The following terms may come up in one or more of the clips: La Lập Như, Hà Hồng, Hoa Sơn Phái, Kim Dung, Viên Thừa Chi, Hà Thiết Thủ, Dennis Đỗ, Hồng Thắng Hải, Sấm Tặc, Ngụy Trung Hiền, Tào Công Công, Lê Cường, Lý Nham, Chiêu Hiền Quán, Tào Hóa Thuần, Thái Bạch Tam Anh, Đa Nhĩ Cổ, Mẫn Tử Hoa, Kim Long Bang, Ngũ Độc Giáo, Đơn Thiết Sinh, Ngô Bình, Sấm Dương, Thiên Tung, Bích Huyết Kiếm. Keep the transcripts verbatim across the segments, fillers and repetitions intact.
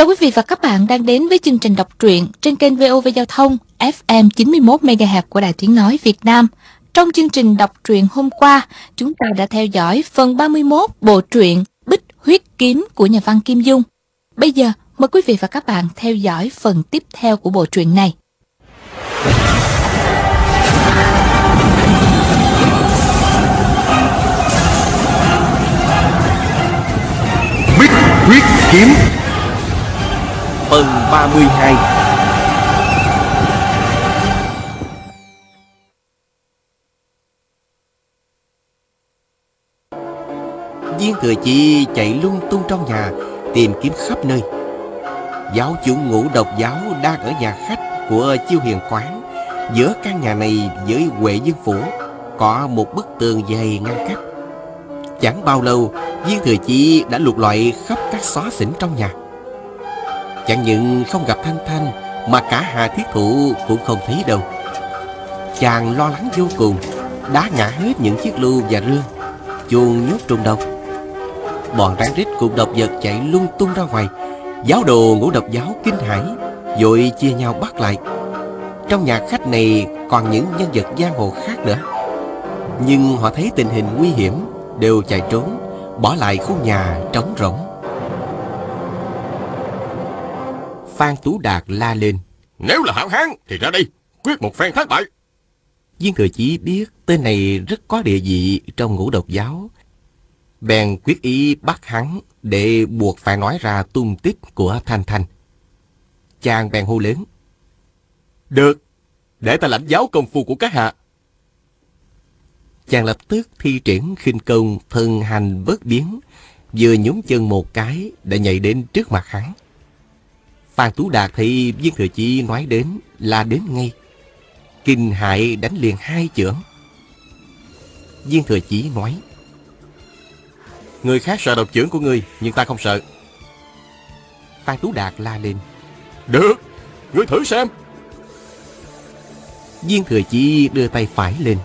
Chào quý vị và các bạn đang đến với chương trình đọc truyện trên kênh vê o vê Giao Thông ép em chín mươi mốt mê ga héc của Đài Tiếng Nói Việt Nam. Trong chương trình đọc truyện hôm qua, chúng ta đã theo dõi phần ba mươi mốt bộ truyện Bích Huyết Kiếm của nhà văn Kim Dung. Bây giờ, mời quý vị và các bạn theo dõi phần tiếp theo của bộ truyện này. Bích Huyết Kiếm phần ba mươi hai. Viên Thừa Chi chạy lung tung trong nhà, tìm kiếm khắp nơi. Giáo chủ Ngũ Độc Giáo đang ở nhà khách của Chiêu Hiền Quán. Giữa căn nhà này với Huệ Dương Phủ có một bức tường dày ngăn cách. Chẳng bao lâu, Viên Thừa Chi đã lục lọi khắp các xó xỉnh trong nhà. Chẳng những không gặp Thanh Thanh mà cả Hà Thiết Thủ cũng không thấy đâu. Chàng lo lắng vô cùng, đá ngã hết những chiếc lu và rương, chuông nhốt trùng độc. Bọn rắn rít cùng độc vật chạy lung tung ra ngoài. Giáo đồ Ngũ Độc Giáo kinh hãi, vội chia nhau bắt lại. Trong nhà khách này còn những nhân vật giang hồ khác nữa, nhưng họ thấy tình hình nguy hiểm đều chạy trốn, bỏ lại khu nhà trống rỗng. Phan Tú Đạt la lên: "Nếu là hảo hán thì ra đây, quyết một phen thất bại." Viên Thừa Chí biết tên này rất có địa vị trong Ngũ Độc Giáo, bèn quyết ý bắt hắn để buộc phải nói ra tung tích của Thanh Thanh. Chàng bèn hô lớn: "Được, để ta lãnh giáo công phu của các hạ." Chàng lập tức thi triển khinh công thân hành bất biến, vừa nhún chân một cái đã nhảy đến trước mặt hắn. Phan Tú Đạt thì Viên Thừa Chi nói đến là đến ngay, kinh hại đánh liền hai chưởng. Viên Thừa Chi nói: "Người khác sợ độc chưởng của ngươi, nhưng ta không sợ." Phan Tú Đạt la lên: "Được, ngươi thử xem." Viên Thừa Chi đưa tay phải lên,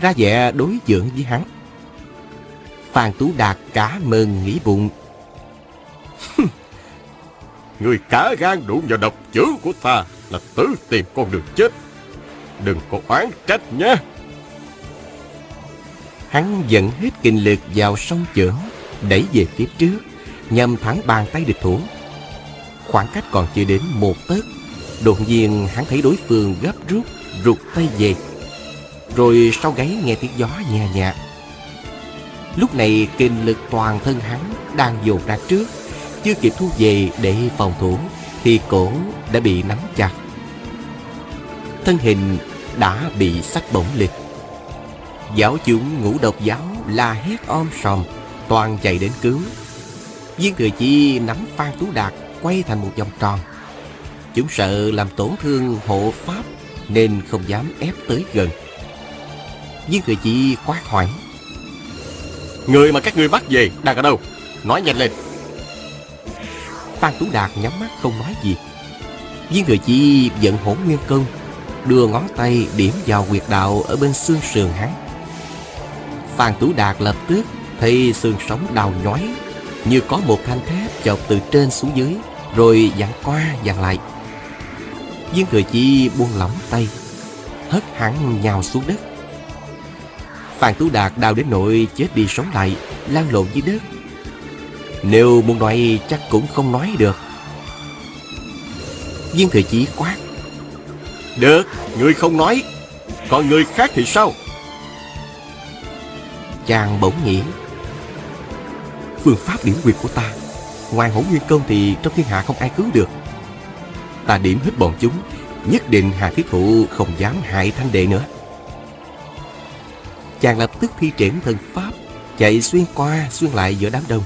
ra vẻ đối chưởng với hắn. Phan Tú Đạt cả mừng nghĩ bụng: "Người cả gan đụng vào độc chưởng của ta là tự tìm con đường chết, đừng có oán trách nhé." Hắn dẫn hết kinh lực vào song chưởng, đẩy về phía trước, nhằm thẳng bàn tay địch thủ. Khoảng cách còn chưa đến một tấc, đột nhiên hắn thấy đối phương gấp rút rụt tay về, rồi sau gáy nghe tiếng gió nhẹ nhẹ. Lúc này kinh lực toàn thân hắn đang dồn ra trước, chưa kịp thu về để phòng thủ thì cổ đã bị nắm chặt, thân hình đã bị xách bổng lên. Giáo chủ Ngũ Độc Giáo la hét om sòm, toàn chạy đến cứu. Viên Thừa Chi nắm Phan Tú Đạt quay thành một vòng tròn. Chúng sợ làm tổn thương hộ pháp nên không dám ép tới gần. Viên Thừa Chi quát hỏi: "Người mà các ngươi bắt về đang ở đâu? Nói nhanh lên." Phan Tú Đạt nhắm mắt không nói gì. Viên Thừa Chi vận hổn nguyên công, đưa ngón tay điểm vào huyệt đạo ở bên xương sườn hắn. Phan Tú Đạt lập tức thấy xương sống đau nhói, như có một thanh thép chọc từ trên xuống dưới, rồi dặn qua dặn lại. Viên Thừa Chi buông lỏng tay, hất hắn nhào xuống đất. Phan Tú Đạt đau đến nỗi chết đi sống lại, lăn lộn dưới đất. Nếu muốn nói chắc cũng không nói được. Viên Thừa Chí quát: "Được, ngươi không nói, còn người khác thì sao?" Chàng bỗng nghĩ: "Phương pháp điểm quyệt của ta, ngoài hỗn nguyên công thì trong thiên hạ không ai cứu được. Ta điểm hết bọn chúng, nhất định Hà Thiết Thụ không dám hại Thanh Đệ nữa." Chàng lập tức thi triển thần pháp, chạy xuyên qua xuyên lại giữa đám đông.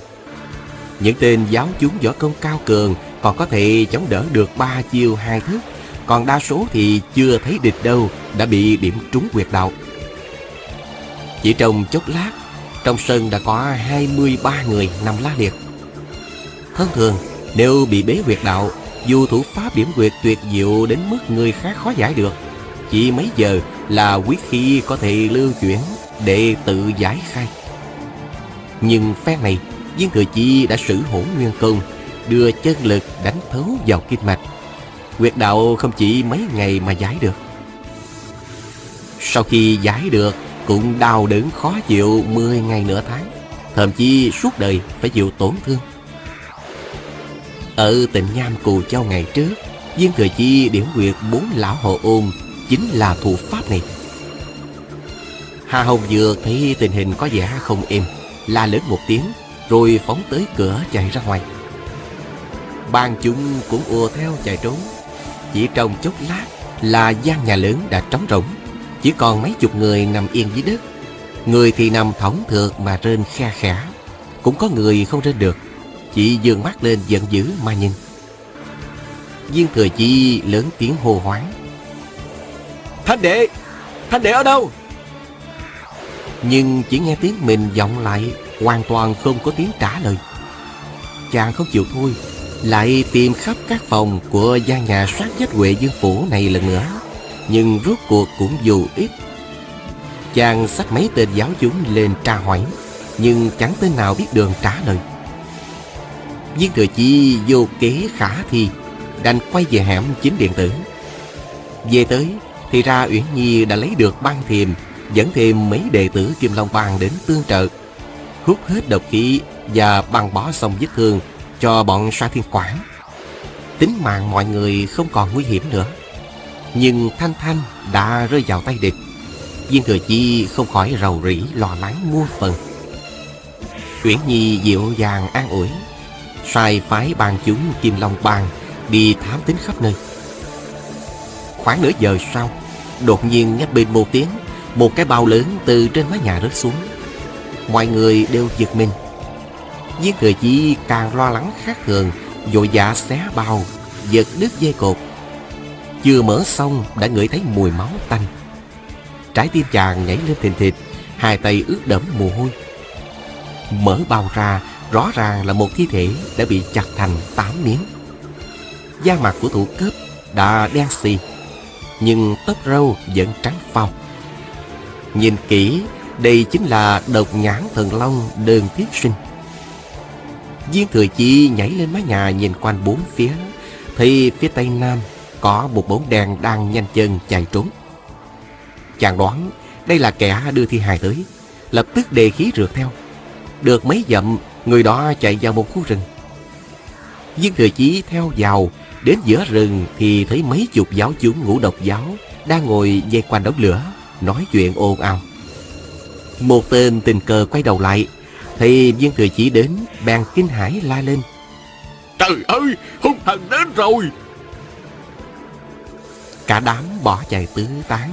Những tên giáo chúng võ công cao cường còn có thể chống đỡ được ba chiêu hai thức, còn đa số thì chưa thấy địch đâu đã bị điểm trúng huyệt đạo. Chỉ trong chốc lát, trong sân đã có hai mươi ba người nằm la liệt. Thông thường nếu bị bế huyệt đạo, dù thủ pháp điểm huyệt tuyệt diệu đến mức người khác khó giải được, chỉ mấy giờ là huyết khí có thể lưu chuyển để tự giải khai. Nhưng phen này Viên Thừa Chi đã sử hỗn nguyên công, đưa chân lực đánh thấu vào kinh mạch. Huyệt đạo không chỉ mấy ngày mà giải được. Sau khi giải được cũng đau đớn khó chịu mười ngày nửa tháng, thậm chí suốt đời phải chịu tổn thương. Ở tỉnh Nham Cù Châu ngày trước, Viên Thừa Chi điểm huyệt bốn lão hồ ôm chính là thủ pháp này. Hà Hồng Dược thấy tình hình có vẻ không êm, la lớn một tiếng rồi phóng tới cửa chạy ra ngoài. Ban chúng cũng ùa theo chạy trốn. Chỉ trong chốc lát là gian nhà lớn đã trống rỗng, chỉ còn mấy chục người nằm yên dưới đất. Người thì nằm thõng thượt mà rên khe khẽ, cũng có người không rên được, chỉ giương mắt lên giận dữ mà nhìn. Viên Thừa Chi lớn tiếng hô hoán: "Thanh đệ, Thanh đệ ở đâu?" Nhưng chỉ nghe tiếng mình vọng lại, hoàn toàn không có tiếng trả lời. Chàng không chịu thôi, lại tìm khắp các phòng của gian nhà sát vách Huệ Dương phủ này lần nữa, nhưng rốt cuộc cũng vô ích. Chàng xách mấy tên giáo chúng lên tra hỏi, nhưng chẳng tên nào biết đường trả lời. Viên Thừa Chi vô kế khả thi, đành quay về hẻm chính điện tử. Về tới thì ra Uyển Nhi đã lấy được băng thiềm, dẫn thêm mấy đệ tử Kim Long Bang đến tương trợ, hút hết độc khí và băng bó xong vết thương cho bọn Sa Thiên Quảng. Tính mạng mọi người không còn nguy hiểm nữa, nhưng Thanh Thanh đã rơi vào tay địch. Viên Thừa Chi không khỏi rầu rĩ lo lắng muôn phần. Uyển Nhi dịu dàng an ủi, sai phái ban chúng Kim Long Bang đi thám tính khắp nơi. Khoảng nửa giờ sau, đột nhiên nghe bên một tiếng, một cái bao lớn từ trên mái nhà rớt xuống. Mọi người đều giật mình. Viên Thừa Chi càng lo lắng khác thường, vội vã xé bao, giật đứt dây cột. Chưa mở xong đã ngửi thấy mùi máu tanh. Trái tim chàng nhảy lên thình thịch, hai tay ướt đẫm mồ hôi. Mở bao ra, rõ ràng là một thi thể đã bị chặt thành tám miếng. Da mặt của thủ cướp đã đen xì, nhưng tóc râu vẫn trắng phau. Nhìn kỹ, đây chính là độc nhãn thần long Đơn Thiết Sinh. Viên Thừa Chi nhảy lên mái nhà nhìn quanh bốn phía, thì phía tây nam có một bóng đen đang nhanh chân chạy trốn. Chàng đoán đây là kẻ đưa thi hài tới, lập tức đề khí rượt theo. Được mấy dặm, người đó chạy vào một khu rừng. Viên Thừa Chí theo vào, đến giữa rừng thì thấy mấy chục giáo chúng Ngũ Độc Giáo đang ngồi vây quanh đống lửa, nói chuyện ồn ào. Một tên tình cờ quay đầu lại, thì Viên Thừa Chí đến, bèn kinh hãi la lên: "Trời ơi, hung thần đến rồi!" Cả đám bỏ chạy tứ tán.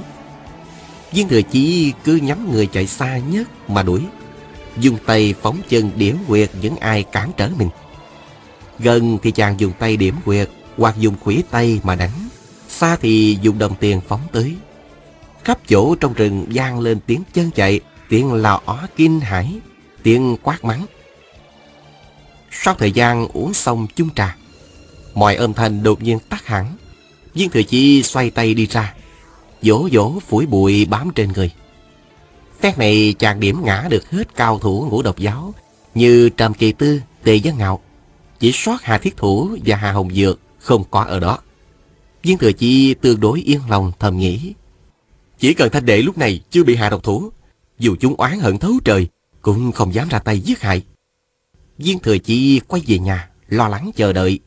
Viên Thừa Chí cứ nhắm người chạy xa nhất mà đuổi, dùng tay phóng chân điểm huyệt những ai cản trở mình. Gần thì chàng dùng tay điểm huyệt hoặc dùng khuỷu tay mà đánh, xa thì dùng đồng tiền phóng tới. Khắp chỗ trong rừng vang lên tiếng chân chạy, tiếng la ó kinh hãi, tiếng quát mắng. Sau thời gian uống xong chung trà, mọi âm thanh đột nhiên tắt hẳn. Viên Thừa Chi xoay tay đi ra, vỗ vỗ phủi bụi bám trên người. Phép này chàng điểm ngã được hết cao thủ Ngũ Độc Giáo như Trầm Kỳ Tư, Tề Giác Ngạo, chỉ sót Hà Thiết Thủ và Hà Hồng Dược không có ở đó. Viên Thừa Chi tương đối yên lòng, thầm nghĩ: chỉ cần Thanh đệ lúc này chưa bị hạ độc thủ, dù chúng oán hận thấu trời cũng không dám ra tay giết hại. Viên Thừa Chi quay về nhà lo lắng chờ đợi.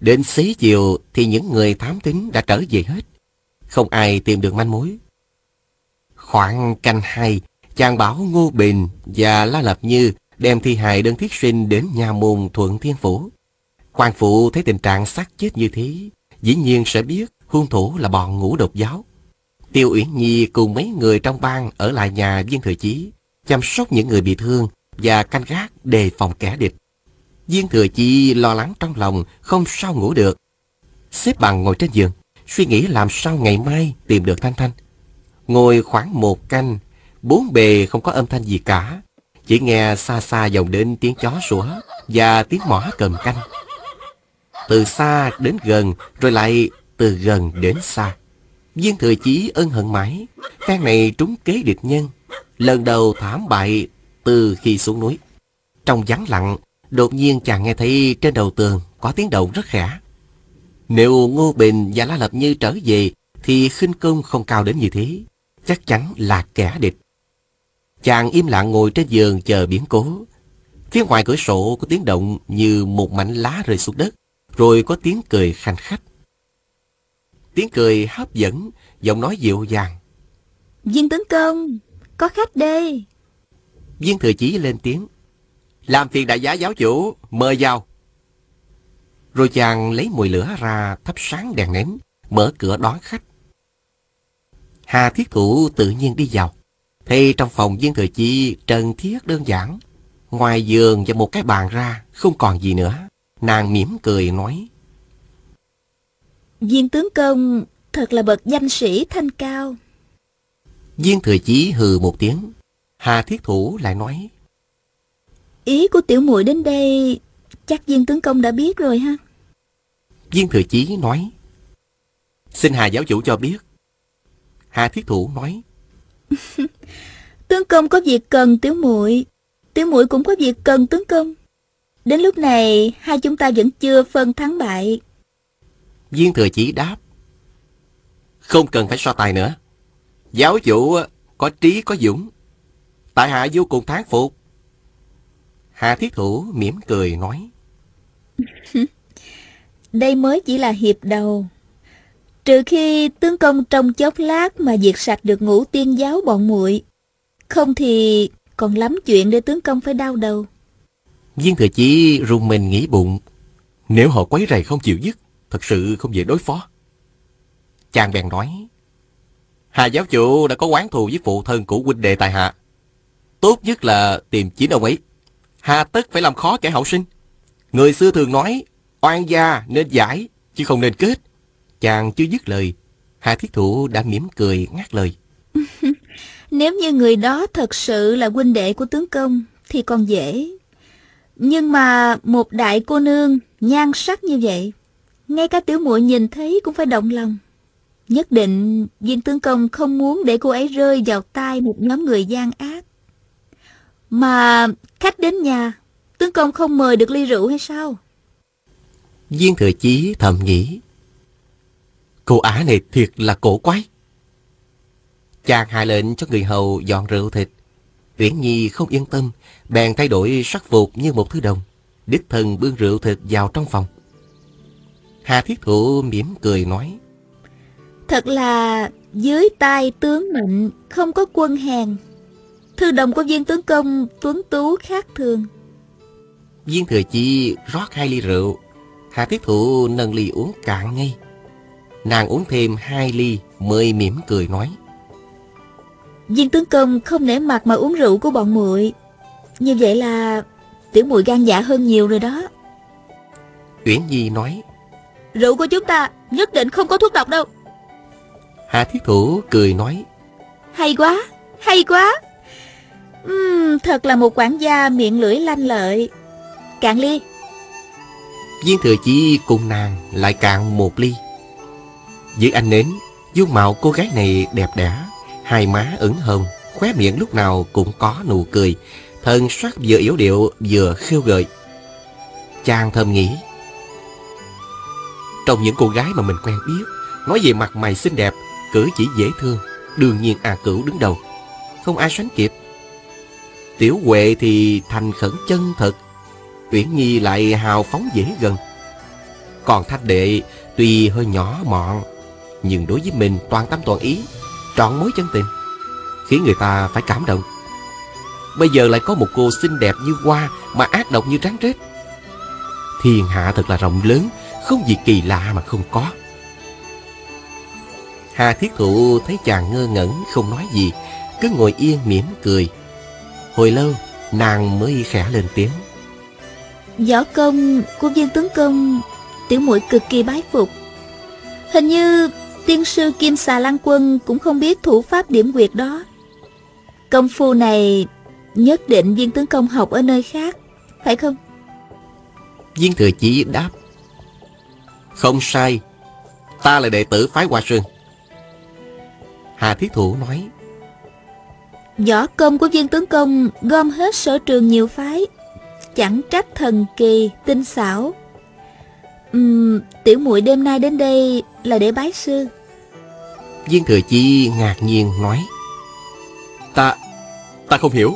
Đến xế chiều thì những người thám thính đã trở về hết, không ai tìm được manh mối. Khoảng canh hai, chàng bảo Ngô Bình và La Lập Như đem thi hài Đơn Thiết Sinh đến nhà môn Thuận Thiên Phủ. Quan phụ thấy tình trạng xác chết như thế, dĩ nhiên sẽ biết hung thủ là bọn Ngũ Độc Giáo. Tiêu Uyển Nhi cùng mấy người trong bang ở lại nhà Viên Thừa Chí, chăm sóc những người bị thương và canh gác đề phòng kẻ địch. Viên Thừa Chi lo lắng trong lòng không sao ngủ được, xếp bằng ngồi trên giường suy nghĩ làm sao ngày mai tìm được Thanh Thanh. Ngồi khoảng một canh, bốn bề không có âm thanh gì cả, chỉ nghe xa xa vọng đến tiếng chó sủa và tiếng mõ cầm canh. Từ xa đến gần rồi lại từ gần đến xa. Viên Thừa Chí ân hận mãi, phen này trúng kế địch nhân, lần đầu thảm bại từ khi xuống núi. Trong vắng lặng, đột nhiên chàng nghe thấy trên đầu tường có tiếng động rất khẽ. Nếu Ngô Bình và La Lập Như trở về thì khinh công không cao đến như thế, chắc chắn là kẻ địch. Chàng im lặng ngồi trên giường chờ biến cố. Phía ngoài cửa sổ có tiếng động như một mảnh lá rơi xuống đất, rồi có tiếng cười khanh khách. Tiếng cười hấp dẫn, giọng nói dịu dàng. Viên tướng công, có khách đây. Viên Thừa Chí lên tiếng. Làm phiền đại giá giáo chủ, mời vào. Rồi chàng lấy mùi lửa ra thắp sáng đèn nến, mở cửa đón khách. Hà Thiết Thủ tự nhiên đi vào. Thấy trong phòng Viên Thừa Chi trần thiết đơn giản, ngoài giường và một cái bàn ra không còn gì nữa. Nàng mỉm cười nói. Viên tướng công thật là bậc danh sĩ thanh cao. Viên Thừa Chí hừ một tiếng. Hà Thiết Thủ lại nói. Ý của tiểu muội đến đây chắc Viên tướng công đã biết rồi ha? Viên Thừa Chí nói. Xin Hà giáo chủ cho biết. Hà Thiết Thủ nói. Tướng công có việc cần tiểu muội, tiểu muội cũng có việc cần tướng công. Đến lúc này hai chúng ta vẫn chưa phân thắng bại. Viên Thừa Chí đáp. Không cần phải so tài nữa. Giáo chủ có trí có dũng, tại hạ vô cùng thán phục. Hà Thiết Thủ mỉm cười nói. Đây mới chỉ là hiệp đầu. Trừ khi tướng công trong chốc lát mà diệt sạch được Ngũ Tiên giáo bọn muội, không thì còn lắm chuyện để tướng công phải đau đầu. Viên Thừa Chí rùng mình nghĩ bụng. Nếu họ quấy rầy không chịu dứt, thật sự không dễ đối phó. Chàng bèn nói. Hà giáo chủ đã có oán thù với phụ thân của huynh đệ tại hạ. Tốt nhất là tìm chính ông ấy. Hà tất phải làm khó kẻ hậu sinh. Người xưa thường nói, oan gia nên giải, chứ không nên kết. Chàng chưa dứt lời, Hà Thiết Thủ đã mỉm cười ngắt lời. Nếu như người đó thật sự là huynh đệ của tướng công thì còn dễ. Nhưng mà một đại cô nương nhan sắc như vậy, ngay cả tiểu muội nhìn thấy cũng phải động lòng. Nhất định Viên tướng công không muốn để cô ấy rơi vào tay một nhóm người gian ác. Mà khách đến nhà, tướng công không mời được ly rượu hay sao? Viên Thừa Chí thầm nghĩ. Cô ả này thiệt là cổ quái. Chàng hạ lệnh cho người hầu dọn rượu thịt. Uyển Nhi không yên tâm, bèn thay đổi sắc phục như một thứ đồng, đích thân bưng rượu thịt vào trong phòng. Hà Thiết Thủ mỉm cười nói. Thật là dưới tay tướng mạnh không có quân hèn. Thư đồng của Viên tướng công tuấn tú khác thường. Viên Thừa Chi rót hai ly rượu. Hà Thiết Thủ nâng ly uống cạn ngay. Nàng uống thêm hai ly mới mỉm cười nói. Viên tướng công không nể mặt mà uống rượu của bọn muội, như vậy là tiểu muội gan dạ hơn nhiều rồi đó. Uyển Nhi nói. Rượu của chúng ta nhất định không có thuốc độc đâu. Hà Thiết Thủ cười nói. Hay quá, hay quá. Uhm, thật là một quản gia miệng lưỡi lanh lợi. Cạn ly. Viên Thừa Chi cùng nàng lại cạn một ly. Dưới ánh nến, dung mạo cô gái này đẹp đẽ, hai má ửng hồng, khóe miệng lúc nào cũng có nụ cười, thân sắc vừa yếu điệu vừa khiêu gợi. Chàng thầm nghĩ, trong những cô gái mà mình quen biết, nói về mặt mày xinh đẹp, cử chỉ dễ thương, đương nhiên A Cửu đứng đầu, không ai sánh kịp. Tiểu Huệ thì thành khẩn chân thật, Uyển Nhi lại hào phóng dễ gần. Còn Thanh Đệ tuy hơi nhỏ mọn, nhưng đối với mình toàn tâm toàn ý, trọn mối chân tình, khiến người ta phải cảm động. Bây giờ lại có một cô xinh đẹp như hoa mà ác độc như rắn rết. Thiên hạ thật là rộng lớn, không gì kỳ lạ mà không có. Hà Thiết Thụ thấy chàng ngơ ngẩn không nói gì, cứ ngồi yên mỉm cười. Hồi lâu nàng mới khẽ lên tiếng. Võ công của Viên tướng công tiểu muội cực kỳ bái phục. Hình như tiên sư Kim Xà Lan Quân cũng không biết thủ pháp điểm quyệt đó. Công phu này nhất định Viên tướng công học ở nơi khác, phải không? Viên Thừa Chí đáp. Không sai, ta là đệ tử phái Hoa Sơn. Hà Thiết Thủ nói. Võ công của Viên tướng công gom hết sở trường nhiều phái, chẳng trách thần kỳ, tinh xảo. uhm, Tiểu muội đêm nay đến đây là để bái sư. Viên Thừa Chi ngạc nhiên nói: Ta, ta không hiểu.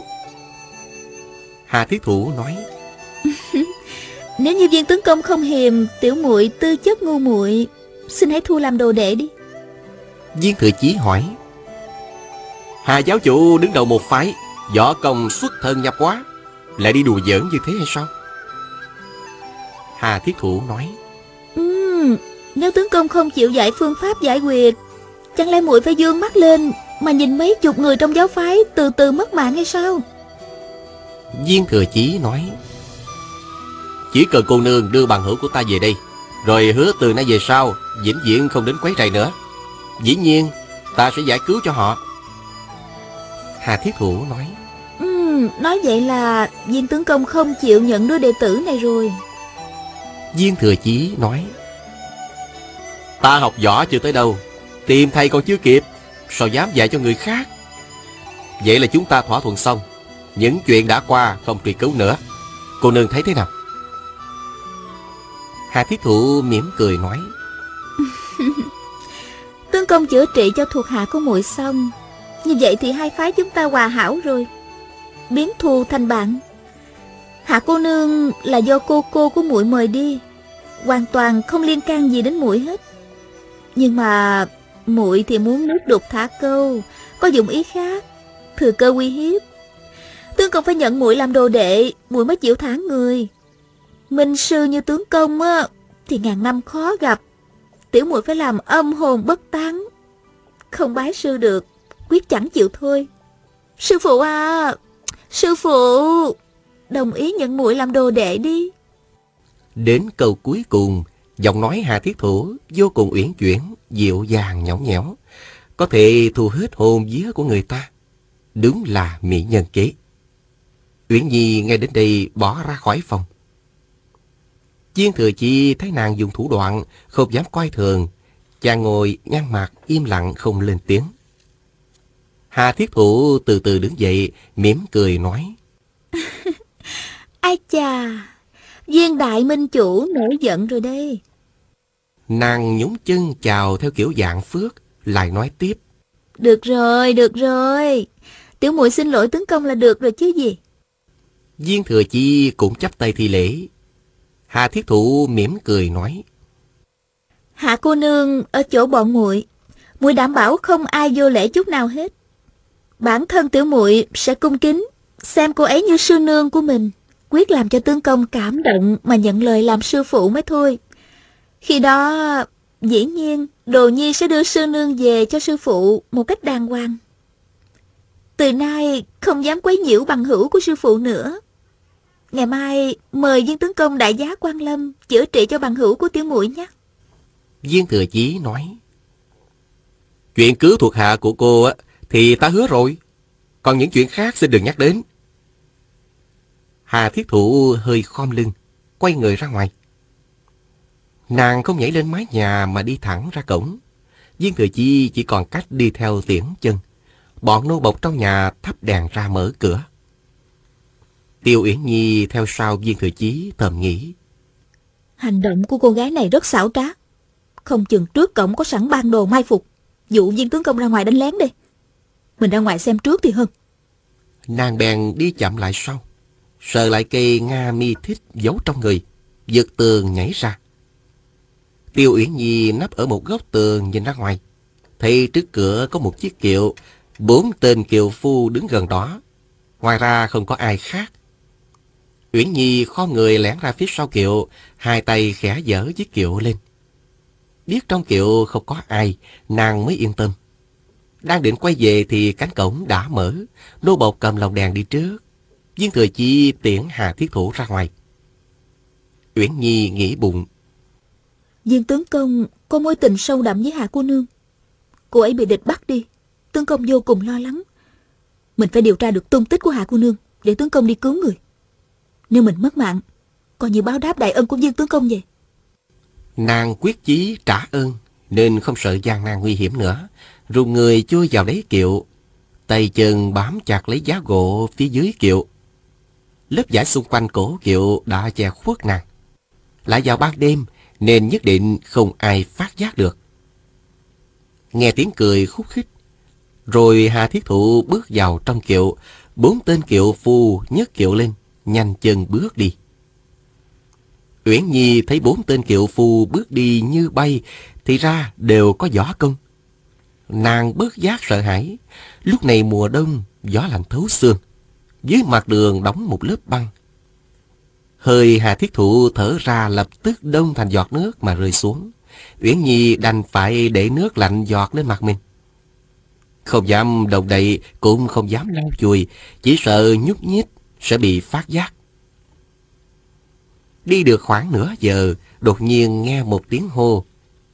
Hà Thiết Thủ nói: Nếu như Viên tướng công không hiềm tiểu muội tư chất ngu muội, xin hãy thu làm đồ đệ đi. Viên Thừa Chí hỏi: Hà giáo chủ đứng đầu một phái, võ công xuất thân nhập hóa, lại đi đùa giỡn như thế hay sao? Hà Thiết Thủ nói: ừ, Nếu tướng công không chịu dạy phương pháp giải quyết, chẳng lẽ muội phải dương mắt lên mà nhìn mấy chục người trong giáo phái từ từ mất mạng hay sao? Viên Thừa Chí nói: Chỉ cần cô nương đưa bằng hữu của ta về đây, rồi hứa từ nay về sau vĩnh viễn không đến quấy rầy nữa, dĩ nhiên ta sẽ giải cứu cho họ. Hà Thiết Thủ nói: ừ, Nói vậy là Viên tướng công không chịu nhận đứa đệ tử này rồi. Viên Thừa Chí nói: Ta học võ chưa tới đâu, tìm thầy còn chưa kịp, sao dám dạy cho người khác. Vậy là chúng ta thỏa thuận xong, những chuyện đã qua không truy cứu nữa. Cô nương thấy thế nào? Hà Thiết Thủ mỉm cười nói: Tướng công chữa trị cho thuộc hạ của muội xong, như vậy thì hai phái chúng ta hòa hảo rồi, biến thù thành bạn. Hạ cô nương là do cô cô của muội mời đi, hoàn toàn không liên can gì đến muội hết. Nhưng mà muội thì muốn nước đục thả câu, có dụng ý khác, thừa cơ uy hiếp. Tướng công phải nhận muội làm đồ đệ, muội mới chịu thả người. Minh sư như tướng công á, thì ngàn năm khó gặp, tiểu muội phải làm âm hồn bất tán, không bái sư được, quyết chẳng chịu thôi. Sư phụ à, sư phụ, đồng ý nhận muội làm đồ đệ đi. Đến câu cuối cùng, giọng nói Hà Thiết Thủ vô cùng uyển chuyển, dịu dàng nhõng nhẽo, có thể thu hết hồn vía của người ta. Đúng là mỹ nhân kế. Uyển Nhi nghe đến đây bỏ ra khỏi phòng. Viên Thừa Chi thấy nàng dùng thủ đoạn không dám coi thường, chàng ngồi nhăn mặt im lặng không lên tiếng. Hà Thiết Thủ từ từ đứng dậy, mỉm cười nói: Ai chà, Viên đại minh chủ nổi giận rồi đây. Nàng nhún chân chào theo kiểu dạng phước, lại nói tiếp: Được rồi, được rồi, tiểu muội xin lỗi tướng công là được rồi chứ gì. Viên Thừa Chi cũng chắp tay thi lễ. Hà Thiết Thủ mỉm cười nói: Hạ cô nương ở chỗ bọn muội, muội đảm bảo không ai vô lễ chút nào hết. Bản thân tiểu muội sẽ cung kính, xem cô ấy như sư nương của mình, quyết làm cho tướng công cảm động mà nhận lời làm sư phụ mới thôi. Khi đó, dĩ nhiên, đồ nhi sẽ đưa sư nương về cho sư phụ một cách đàng hoàng. Từ nay, không dám quấy nhiễu bằng hữu của sư phụ nữa. Ngày mai mời Viên tướng công đại giá quan lâm chữa trị cho bằng hữu của tiểu muội nhé. Viên Thừa Chí nói: Chuyện cứu thuộc hạ của cô á thì ta hứa rồi, còn những chuyện khác xin đừng nhắc đến. Hà Thiết Thủ hơi khom lưng, quay người ra ngoài. Nàng không nhảy lên mái nhà mà đi thẳng ra cổng. Viên Thừa Chi chỉ còn cách đi theo tiếng chân. Bọn nô bộc trong nhà thắp đèn ra mở cửa. Tiêu Uyển Nhi theo sau Viên Thừa Chí thầm nghĩ: Hành động của cô gái này rất xảo trá, không chừng trước cổng có sẵn ban đồ mai phục, dụ Viên tướng công ra ngoài đánh lén đi. Mình ra ngoài xem trước thì hơn. Nàng bèn đi chậm lại sau, sờ lại cây nga mi thích giấu trong người, vượt tường nhảy ra. Tiêu Uyển Nhi nấp ở một góc tường nhìn ra ngoài, thấy trước cửa có một chiếc kiệu, bốn tên kiệu phu đứng gần đó, ngoài ra không có ai khác. Uyển Nhi khom người lẻn ra phía sau kiệu, hai tay khẽ giở chiếc kiệu lên. Biết trong kiệu không có ai, nàng mới yên tâm. Đang định quay về thì cánh cổng đã mở, nô bộc cầm lồng đèn đi trước. Viên Thừa Chi tiễn Hà Thiết Thủ ra ngoài. Uyển Nhi nghĩ bụng: Viên tướng công có mối tình sâu đậm với Hà cô nương. Cô ấy bị địch bắt đi, tướng công vô cùng lo lắng. Mình phải điều tra được tung tích của Hà cô nương để tướng công đi cứu người. Nếu mình mất mạng, coi như báo đáp đại ân của Viên tướng công vậy. Nàng quyết chí trả ơn, nên không sợ gian nan nguy hiểm nữa, rùng người chui vào đáy kiệu, tay chân bám chặt lấy giá gỗ phía dưới kiệu. Lớp vải xung quanh cổ kiệu đã che khuất nàng. Lại vào ban đêm, nên nhất định không ai phát giác được. Nghe tiếng cười khúc khích, rồi Hà Thiết Thụ bước vào trong kiệu, bốn tên kiệu phu nhấc kiệu lên, nhanh chân bước đi. Uyển Nhi thấy bốn tên kiệu phu bước đi như bay, thì ra đều có võ công. Nàng bớt giác sợ hãi, lúc này mùa đông, gió lạnh thấu xương, dưới mặt đường đóng một lớp băng. Hơi Hà Thiết Thụ thở ra lập tức đông thành giọt nước mà rơi xuống. Uyển Nhi đành phải để nước lạnh giọt lên mặt mình. Không dám động đậy, cũng không dám lau chùi, chỉ sợ nhúc nhích sẽ bị phát giác. Đi được khoảng nửa giờ, đột nhiên nghe một tiếng hô.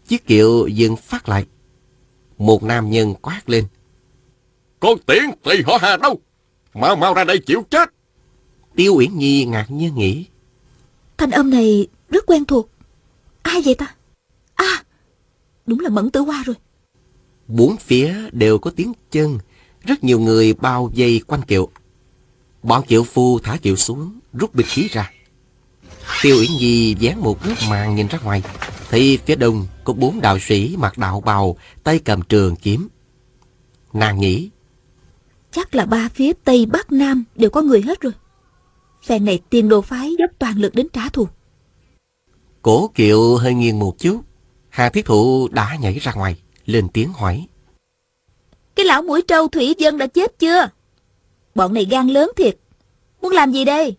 Chiếc kiệu dừng phát lại. Một nam nhân quát lên: "Con tiện tỳ họ Hà đâu? Mau mau ra đây chịu chết!" Tiêu Uyển Nhi ngạc nhiên nghĩ: thanh âm này rất quen thuộc. Ai vậy ta? À, đúng là Mẫn Tử Hoa rồi. Bốn phía đều có tiếng chân, rất nhiều người bao vây quanh kiệu. Bọn kiệu phu thả kiệu xuống, rút binh khí ra. Tiêu Uyển Nhi dán một lớp màn nhìn ra ngoài, thì phía đông có bốn đạo sĩ mặc đạo bào, tay cầm trường kiếm. Nàng nghĩ: chắc là ba phía Tây Bắc Nam đều có người hết rồi. Phen này Tiên Đô phái dốc toàn lực đến trả thù. Cổ kiệu hơi nghiêng một chút, Hà Thiết Thụ đã nhảy ra ngoài, lên tiếng hỏi: cái lão mũi trâu thủy dân đã chết chưa? Bọn này gan lớn thiệt, muốn làm gì đây?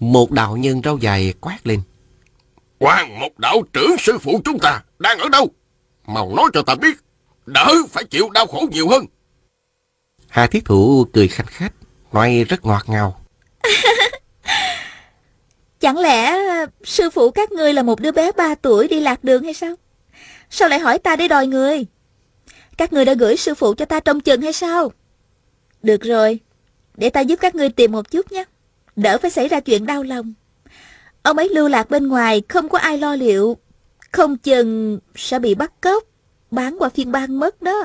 Một đạo nhân râu dài quát lên: Quan Một đạo trưởng sư phụ chúng ta đang ở đâu? Mau nói cho ta biết, đỡ phải chịu đau khổ nhiều hơn. Hà Thiết Thụ cười khanh khách, nói rất ngọt ngào: chẳng lẽ sư phụ các ngươi là một đứa bé ba tuổi đi lạc đường hay sao? Sao lại hỏi ta để đòi người? Các ngươi đã gửi sư phụ cho ta trông chừng hay sao? Được rồi, để ta giúp các ngươi tìm một chút nhé, đỡ phải xảy ra chuyện đau lòng. Ông ấy lưu lạc bên ngoài, không có ai lo liệu, không chừng sẽ bị bắt cóc, bán qua phiên bang mất đó.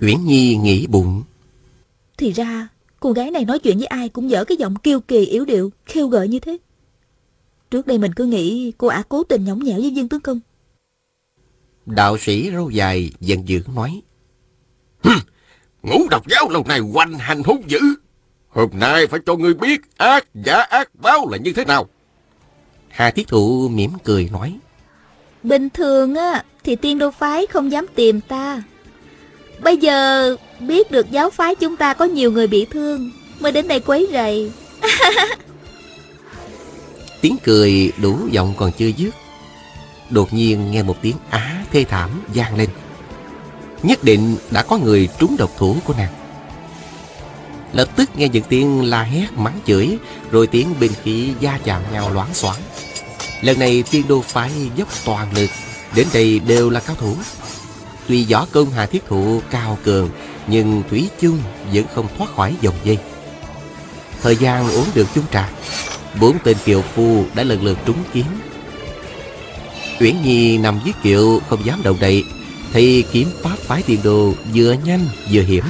Uyển Nhi nghĩ bụng: thì ra cô gái này nói chuyện với ai cũng dở cái giọng kiêu kỳ yếu điệu, khêu gợi như thế. Trước đây mình cứ nghĩ cô ả cố tình nhõng nhẽo với Viên tướng công. Đạo sĩ râu dài giận dữ nói: Ngũ Độc giáo lâu nay hoành hành hung dữ, hôm nay phải cho ngươi biết ác giả ác báo là như thế nào. Hà Thiết Thụ mỉm cười nói: bình thường á thì Tiên Đô phái không dám tìm ta. Bây giờ biết được giáo phái chúng ta có nhiều người bị thương, mới đến đây quấy rầy. Tiếng cười đủ giọng còn chưa dứt, đột nhiên nghe một tiếng á thê thảm vang lên. Nhất định đã có người trúng độc thủ của nàng. Lập tức nghe những tiếng la hét mắng chửi, rồi tiếng binh khí va chạm nhau loáng xoáng. Lần này Tiên Đô phái dốc toàn lực, đến đây đều là cao thủ. Tuy võ công Hà Thiết Thụ cao cường, nhưng thủy chung vẫn không thoát khỏi vòng dây. Thời gian uống được chung trà, bốn tên kiệu phu đã lần lượt trúng kiếm. Uyển Nhi nằm dưới kiệu không dám động đậy, thì kiếm pháp phái Tiên Đô vừa nhanh vừa hiểm,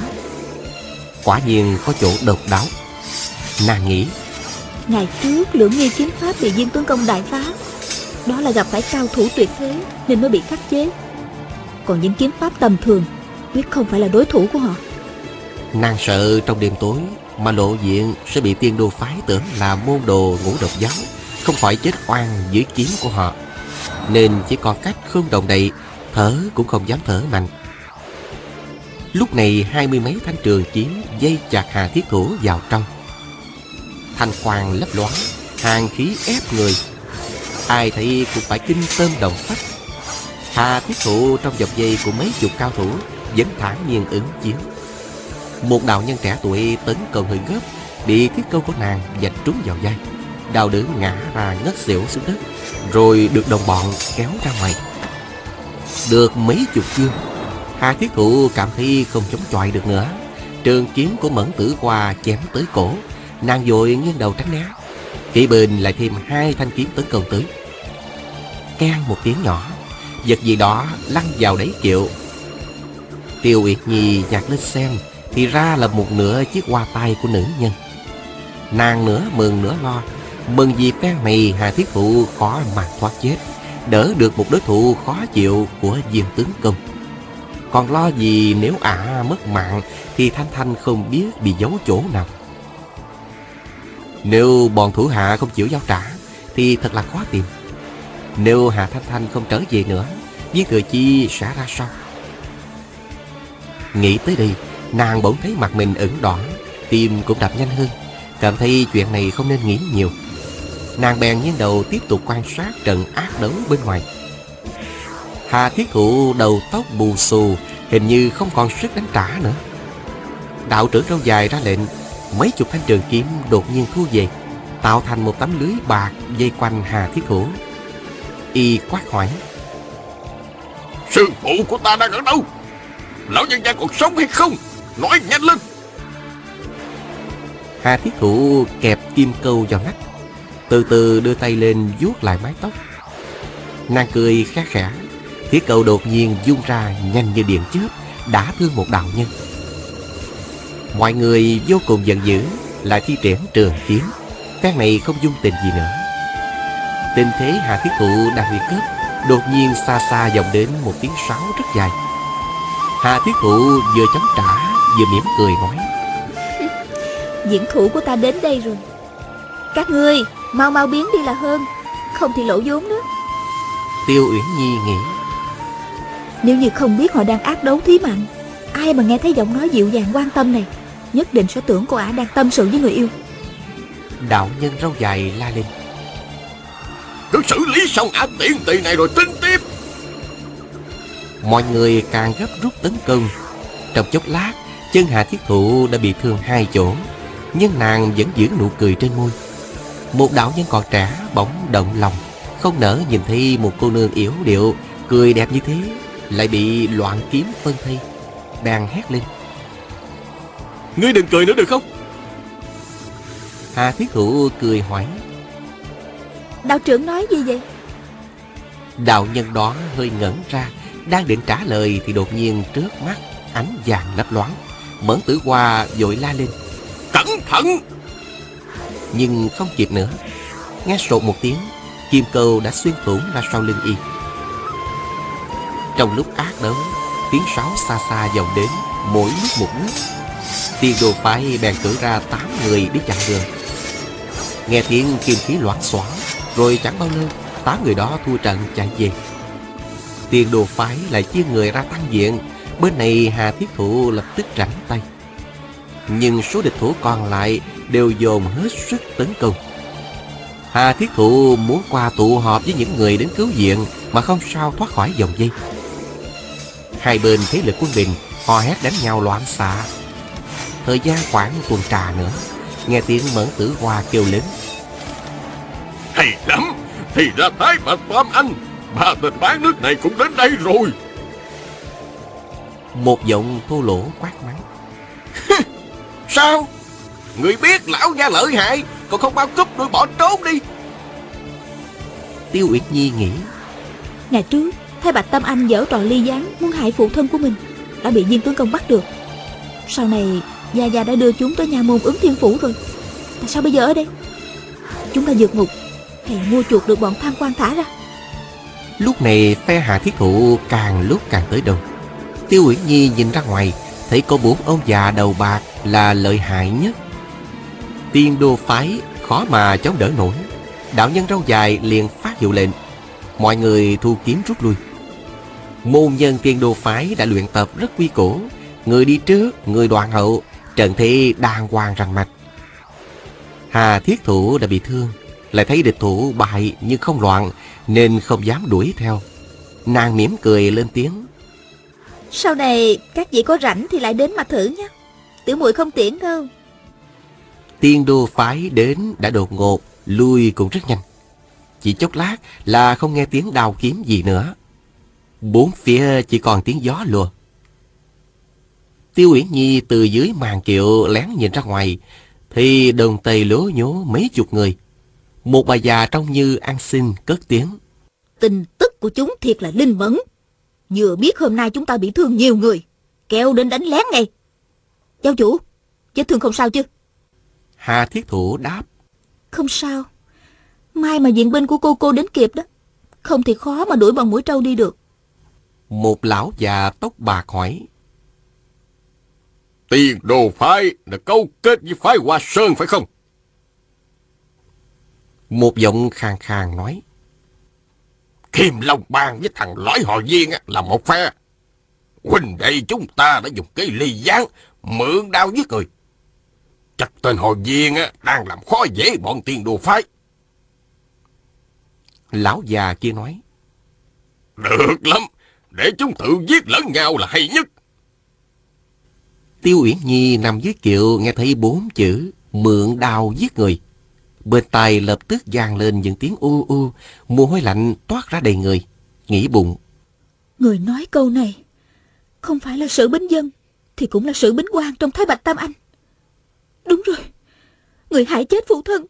quả nhiên có chỗ độc đáo. Nàng nghĩ: ngày trước Lưỡng Nghi kiếm pháp bị Viên tướng công đại phá, đó là gặp phải cao thủ tuyệt thế nên mới bị khắc chế. Còn những kiếm pháp tầm thường quyết không phải là đối thủ của họ. Nàng sợ trong đêm tối mà lộ diện sẽ bị Tiên Đô phái tưởng là môn đồ Ngũ Độc giáo, không khỏi chết oan dưới kiếm của họ, nên chỉ còn cách không động đậy, thở cũng không dám thở mạnh. Lúc này hai mươi mấy thanh trường kiếm dây chặt Hà Thiết Thủ vào trong, thanh quang lấp loáng, hàng khí ép người, ai thấy cũng phải kinh tâm động phách. Hà Thiết Thủ trong dòng dây của mấy chục cao thủ vẫn thản nhiên ứng chiến. Một đạo nhân trẻ tuổi tấn công hơi gấp, bị thiết câu của nàng vạch trúng vào vai, đau đớn ngã ra ngất xỉu xuống đất, rồi được đồng bọn kéo ra ngoài. Được mấy chục chiêu, Hà Thiết Thủ cảm thấy không chống chọi được nữa. Trường kiếm của Mẫn Tử Hoa chém tới cổ, nàng vội nghiêng đầu tránh né, kỵ bên lại thêm hai thanh kiếm tấn công tới. Keng một tiếng nhỏ, vật gì đó lăn vào đáy kiệu. Tiêu Uyển Nhi nhặt lên xem, thì ra là một nửa chiếc hoa tai của nữ nhân. Nàng nửa mừng nửa lo, mừng vì phen này Hà Thiết Thụ khó mà thoát chết, đỡ được một đối thủ khó chịu của Viên tướng công. Còn lo gì nếu ả à mất mạng thì Thanh Thanh không biết bị giấu chỗ nào. Nếu bọn thủ hạ không chịu giao trả thì thật là khó tìm. Nếu Hà Thanh Thanh không trở về nữa, Viên Thừa Chi sẽ ra sao? Nghĩ tới đây, nàng bỗng thấy mặt mình ửng đỏ, tim cũng đập nhanh hơn, cảm thấy chuyện này không nên nghĩ nhiều. Nàng bèn nghiêng đầu tiếp tục quan sát trận ác đấu bên ngoài. Hà Thiết Thủ đầu tóc bù xù, hình như không còn sức đánh trả nữa. Đạo trưởng râu dài ra lệnh, mấy chục thanh trường kiếm đột nhiên thu về, tạo thành một tấm lưới bạc vây quanh Hà Thiết Thủ. Y quát hỏi: Sư phụ của ta đang ở đâu? Lão nhân gia còn sống hay không? Nói nhanh lên! Hà Thiết Thủ kẹp kim câu vào nách, từ từ đưa tay lên vuốt lại mái tóc. Nàng cười khẽ khẽ, thiết cầu đột nhiên vung ra nhanh như điện chớp, đã thương một đạo nhân. Mọi người vô cùng giận dữ, lại thi triển trường kiếm. Phen này không dung tình gì nữa. Tình thế Hà Thiết Thủ đang nguy cấp, đột nhiên xa xa vọng đến một tiếng sáo rất dài. Hà Thiết Thủ vừa chống trả vừa mỉm cười nói: Diễn thủ của ta đến đây rồi, các ngươi mau mau biến đi là hơn, không thì lỗ vốn nữa. Tiêu Uyển Nhi nghĩ, nếu như không biết họ đang ác đấu thí mạng, ai mà nghe thấy giọng nói dịu dàng quan tâm này, nhất định sẽ tưởng cô ả đang tâm sự với người yêu. Đạo nhân râu dài la lên: Cứ xử lý xong ả tiện tỳ này rồi tính tiếp. Mọi người càng gấp rút tấn công. Trong chốc lát, chân Hà Thiết Thủ đã bị thương hai chỗ, nhưng nàng vẫn giữ nụ cười trên môi. Một đạo nhân còn trẻ bỗng động lòng, không nỡ nhìn thấy một cô nương yếu điệu cười đẹp như thế lại bị loạn kiếm phân thây, bèn hét lên: Ngươi đừng cười nữa được không? Hà Thiết Thủ cười hỏi: Đạo trưởng nói gì vậy? Đạo nhân đó hơi ngẩn ra, đang định trả lời thì đột nhiên trước mắt ánh vàng lấp loáng. Mẫn Tử Hoa vội la lên: Cẩn thận! Nhưng không kịp nữa, nghe sột một tiếng, kim câu đã xuyên thủng ra sau lưng y. Trong lúc ác đấu, tiếng sáo xa xa vọng đến, mỗi lúc một nước. Tiên Đô Phái bèn cử ra tám người đi chặn đường. Nghe tiếng kim khí loảng xoảng, rồi chẳng bao lâu tám người đó thua trận chạy về. Tiên Đô Phái lại chia người ra tăng diện. Bên này Hà Thiết Thủ lập tức rảnh tay, nhưng số địch thủ còn lại đều dồn hết sức tấn công. Hà Thiết Thủ muốn qua tụ họp với những người đến cứu viện mà không sao thoát khỏi vòng vây. Hai bên thế lực quân bình hò hét đánh nhau loạn xạ. Thời gian khoảng tuần trà nữa, nghe tiếng Mẫn Tử Hoa kêu lớn: Hay lắm, thì ra Thái Bạch Tam Anh, ba tên bán nước này cũng đến đây rồi. Một giọng thô lỗ quát mắng: Sao? Người biết lão gia lợi hại, còn không bao cúp đuổi bỏ trốn đi. Tiêu Uyển Nhi nghĩ, ngày trước Thái Bạch Tam Anh dở trò ly gián muốn hại phụ thân của mình, đã bị Viên tướng công bắt được. Sau này Gia Gia đã đưa chúng tới nhà môn Ứng Thiên Phủ rồi, tại sao bây giờ ở đây? Chúng ta vượt ngục, hãy mua chuộc được bọn tham quan thả ra. Lúc này phe Hà Thiết Thủ càng lúc càng tới đông. Tiêu Uyển Nhi nhìn ra ngoài, thấy có bốn ông già đầu bạc là lợi hại nhất. Tiên Đô Phái khó mà chống đỡ nổi. Đạo nhân râu dài liền phát hiệu lệnh, mọi người thu kiếm rút lui. Môn nhân Tiên Đô Phái đã luyện tập rất quy củ, người đi trước, người đoạn hậu, trận thế đàng hoàng rành mạch. Hà Thiết Thủ đã bị thương, lại thấy địch thủ bại nhưng không loạn, nên không dám đuổi theo. Nàng mỉm cười lên tiếng: Sau này các vị có rảnh thì lại đến mà thử nhé, tiểu muội không tiễn đâu. Tiên Đô Phái đến đã đột ngột, lui cũng rất nhanh. Chỉ chốc lát là không nghe tiếng đao kiếm gì nữa. Bốn phía chỉ còn tiếng gió lùa. Tiêu Uyển Nhi từ dưới màn kiệu lén nhìn ra ngoài, thì đồng tây lố nhố mấy chục người. Một bà già trông như ăn xin cất tiếng: Tin tức của chúng thiệt là linh mẫn, vừa biết hôm nay chúng ta bị thương nhiều người, kéo đến đánh lén ngay. Giáo chủ, vết thương không sao chứ? Hà Thiết Thủ đáp: Không sao, mai mà viện binh của cô cô đến kịp đó, không thì khó mà đuổi bằng mũi trâu đi được. Một lão già tóc bạc hỏi: Tiên Đô Phái là câu kết với phái Hoa Sơn phải không? Một giọng khàn khàn nói: Kim Long Bang với thằng lõi họ Viên là một phe. Huynh đệ chúng ta đã dùng cái ly gián mượn đao giết người. Chắc tên họ Viên đang làm khó dễ bọn Tiên Đô Phái. Lão già kia nói: Được lắm, để chúng tự giết lẫn nhau là hay nhất. Tiêu Uyển Nhi nằm dưới kiệu nghe thấy bốn chữ mượn đao giết người, bên tai lập tức vang lên những tiếng u u, mồ hôi lạnh toát ra đầy người. Nghĩ bụng: Người nói câu này không phải là Sử Bính Dân thì cũng là Sử Bính Quan trong Thái Bạch Tam Anh. Đúng rồi, người hại chết phụ thân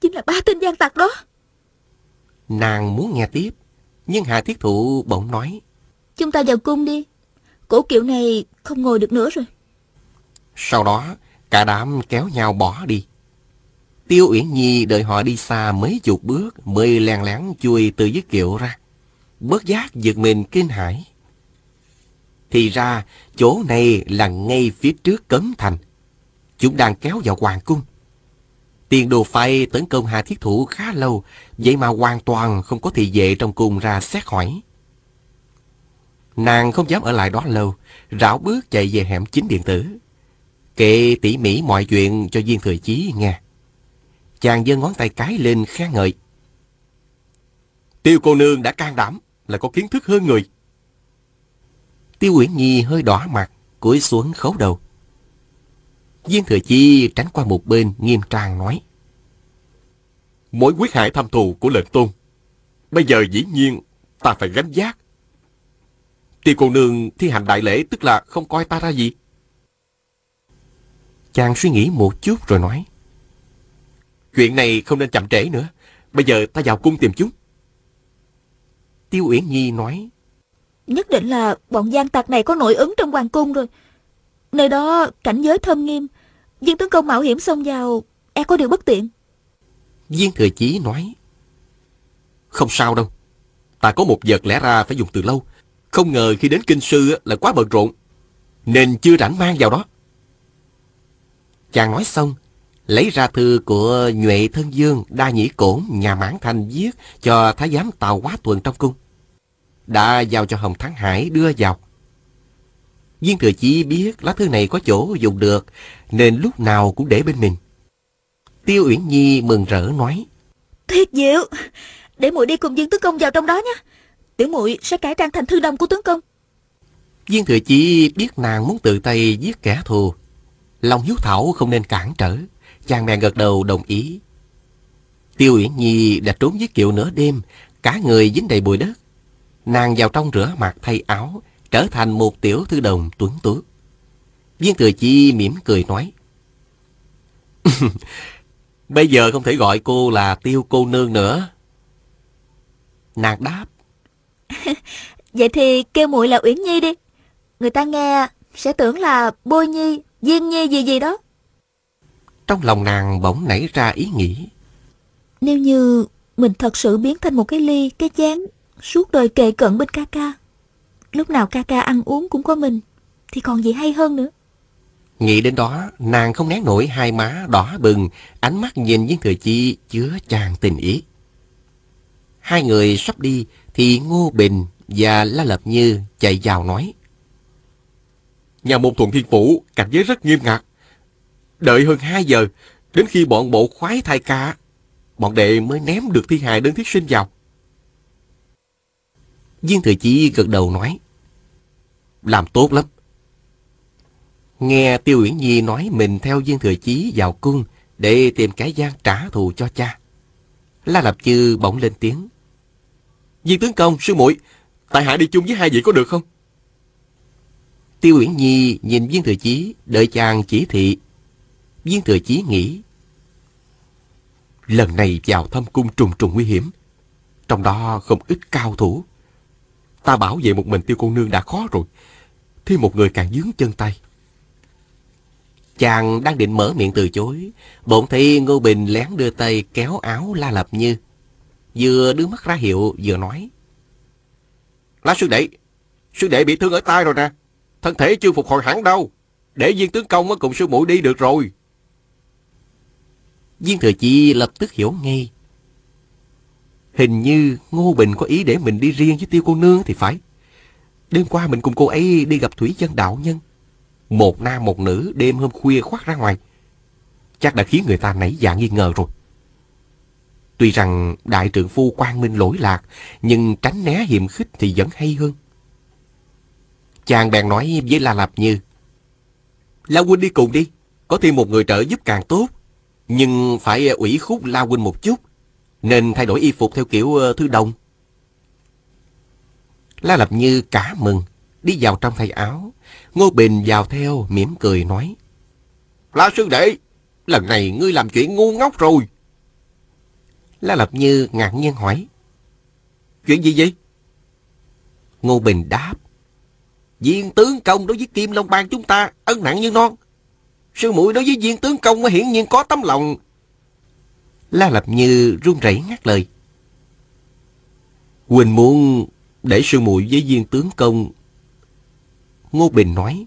chính là ba tên gian tặc đó. Nàng muốn nghe tiếp, nhưng Hà Thiết Thụ bỗng nói: Chúng ta vào cung đi, cổ kiệu này không ngồi được nữa rồi. Sau đó cả đám kéo nhau bỏ đi. Tiêu Uyển Nhi đợi họ đi xa mấy chục bước mới lén lén chui từ dưới kiệu ra, bất giác giật mình kinh hãi. Thì ra chỗ này là ngay phía trước cấm thành, chúng đang kéo vào hoàng cung. Tiên Đô Phái tấn công Hà Thiết Thủ khá lâu, vậy mà hoàn toàn không có thị vệ trong cung ra xét hỏi. Nàng không dám ở lại đó lâu, rảo bước chạy về hẻm chính điện tử, kể tỉ mỉ mọi chuyện cho Viên Thừa Chí nghe. Chàng giơ ngón tay cái lên khen ngợi: Tiêu cô nương đã can đảm, là có kiến thức hơn người. Tiêu Uyển Nhi hơi đỏ mặt, cúi xuống khấu đầu. Viên Thừa Chi tránh qua một bên, nghiêm trang nói: Mối quyết hại thâm thù của lệnh tôn, bây giờ dĩ nhiên ta phải gánh vác. Tiêu cô nương thi hành đại lễ, tức là không coi ta ra gì. Chàng suy nghĩ một chút rồi nói: Chuyện này không nên chậm trễ nữa, bây giờ ta vào cung tìm chúng. Tiêu Uyển Nhi nói: Nhất định là bọn gian tặc này có nội ứng trong hoàng cung rồi. Nơi đó cảnh giới thâm nghiêm, viên tấn công mạo hiểm xông vào e có điều bất tiện. Viên Thừa Chí nói: Không sao đâu, ta có một vật lẽ ra phải dùng từ lâu, không ngờ khi đến kinh sư là quá bận rộn, nên chưa rảnh mang vào đó. Chàng nói xong, lấy ra thư của Nhuệ Thân Vương Đa Nhĩ Cổ nhà Mãn Thanh viết cho thái giám Tào Hóa Thuần trong cung, đã giao cho Hồng Thắng Hải đưa vào. Viên Thừa Chí biết lá thư này có chỗ dùng được, nên lúc nào cũng để bên mình. Tiêu Uyển Nhi mừng rỡ nói: Thiệt diệu, để muội đi cùng Viên tướng công vào trong đó nhé. Tiểu muội sẽ cải trang thành thư đồng của tướng công. Viên Thừa Chí biết nàng muốn tự tay giết kẻ thù, lòng hiếu thảo không nên cản trở, chàng bèn gật đầu đồng ý. Tiêu Uyển Nhi đã trốn dưới kiệu nửa đêm, cả người dính đầy bụi đất. Nàng vào trong rửa mặt thay áo, trở thành một tiểu thư đồng tuấn tú. Viên Thừa Chi mỉm cười nói: Bây giờ không thể gọi cô là Tiêu cô nương nữa. Nàng đáp: Vậy thì kêu muội là Uyển Nhi đi, người ta nghe sẽ tưởng là Bôi Nhi, Viên Nhi gì gì đó. Trong lòng nàng bỗng nảy ra ý nghĩ: Nếu như mình thật sự biến thành một cái ly, cái chén suốt đời kề cận bên ca ca, lúc nào ca ca ăn uống cũng có mình, thì còn gì hay hơn nữa. Nghĩ đến đó, nàng không nén nổi hai má đỏ bừng, ánh mắt nhìn Viên Thừa Chi chứa tràn tình ý. Hai người sắp đi thì Ngô Bình và La Lập Như chạy vào nói: Nhà môn Thuận Thiên Phủ cảnh giới rất nghiêm ngặt, đợi hơn hai giờ, đến khi bọn bộ khoái thay ca, bọn đệ mới ném được thi hài Đơn Thiết Sinh vào. Viên Thừa Chí gật đầu nói: Làm tốt lắm. Nghe Tiêu Uyển Nhi nói mình theo Viên Thừa Chí vào cung để tìm cái gian trả thù cho cha, La Lập Chư bỗng lên tiếng: Viên tướng công, sư muội, tại hạ đi chung với hai vị có được không? Tiêu Uyển Nhi nhìn Viên Thừa Chí, đợi chàng chỉ thị. Viên Thừa Chí nghĩ: Lần này vào thâm cung trùng trùng nguy hiểm, trong đó không ít cao thủ, ta bảo vệ một mình Tiêu cô nương đã khó rồi, thêm một người càng vướng chân tay. Chàng đang định mở miệng từ chối, bỗng thấy Ngô Bình lén đưa tay kéo áo La Lập Như. vừa đưa mắt ra hiệu vừa nói: Lá sư đệ, sư đệ bị thương ở tay rồi nè, thân thể chưa phục hồi hẳn đâu, để viên tướng công cùng sư muội đi được rồi. Viên Thừa Chi lập tức hiểu ngay, hình như Ngô Bình có ý để mình đi riêng với Tiêu cô nương thì phải. Đêm qua mình cùng cô ấy đi gặp Thủy Dân đạo nhân, một nam một nữ đêm hôm khuya khoác ra ngoài, chắc đã khiến người ta nảy dạ nghi ngờ rồi. Tuy rằng đại trượng phu quang minh lỗi lạc, nhưng tránh né hiềm khích thì vẫn hay hơn. Chàng bèn nói với La Lạp Như: La huynh đi cùng đi, có thêm một người trợ giúp càng tốt, nhưng phải ủy khúc La huynh một chút, nên thay đổi y phục theo kiểu thư đồng. La Lạp Như cả mừng, đi vào trong thay áo. Ngô Bình vào theo, mỉm cười nói: La sư đệ, lần này ngươi làm chuyện ngu ngốc rồi. La Lạp Như ngạc nhiên hỏi: Chuyện gì vậy? Ngô Bình đáp: Viên tướng công đối với Kim Long Bang chúng ta ân nặng như non, sư muội đối với viên tướng công hiển nhiên có tấm lòng. La Lạp Như run rẩy ngắt lời: Huỳnh muốn để sư muội với viên tướng công. Ngô Bình nói: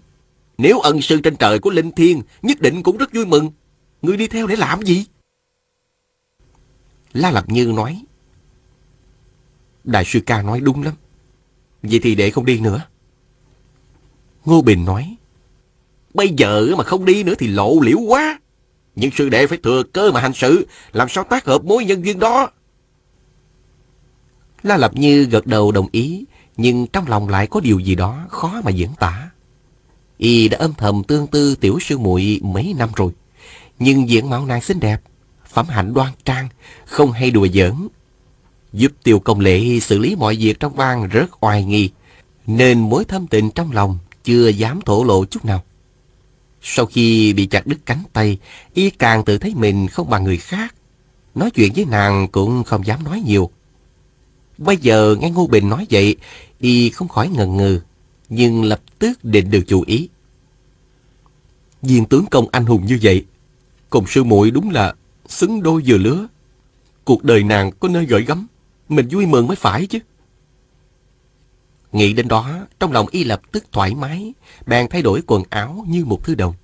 Nếu ân sư trên trời của Linh Thiên nhất định cũng rất vui mừng, ngươi đi theo để làm gì? La Lạp Như nói: Đại sư ca nói đúng lắm, vậy thì đệ không đi nữa. Ngô Bình nói: Bây giờ mà không đi nữa thì lộ liễu quá, nhưng sư đệ phải thừa cơ mà hành sự, làm sao tác hợp mối nhân duyên đó. La Lạp Như gật đầu đồng ý, nhưng trong lòng lại có điều gì đó khó mà diễn tả. Y đã âm thầm tương tư tiểu sư muội mấy năm rồi, nhưng diện mạo nàng xinh đẹp, phẩm hạnh đoan trang, không hay đùa giỡn, giúp Tiêu Công Lệ xử lý mọi việc trong bang rất oai nghi, nên mối thâm tình trong lòng chưa dám thổ lộ chút nào. Sau khi bị chặt đứt cánh tay, y càng tự thấy mình không bằng người khác, nói chuyện với nàng cũng không dám nói nhiều. Bây giờ nghe Ngô Bình nói vậy, y không khỏi ngần ngừ, nhưng lập tức định được chủ ý. Viên tướng công anh hùng như vậy, cùng sư muội đúng là xứng đôi vừa lứa. Cuộc đời nàng có nơi gợi gắm, mình vui mừng mới phải chứ. Nghĩ đến đó, trong lòng y lập tức thoải mái, bèn thay đổi quần áo như một thứ đồng.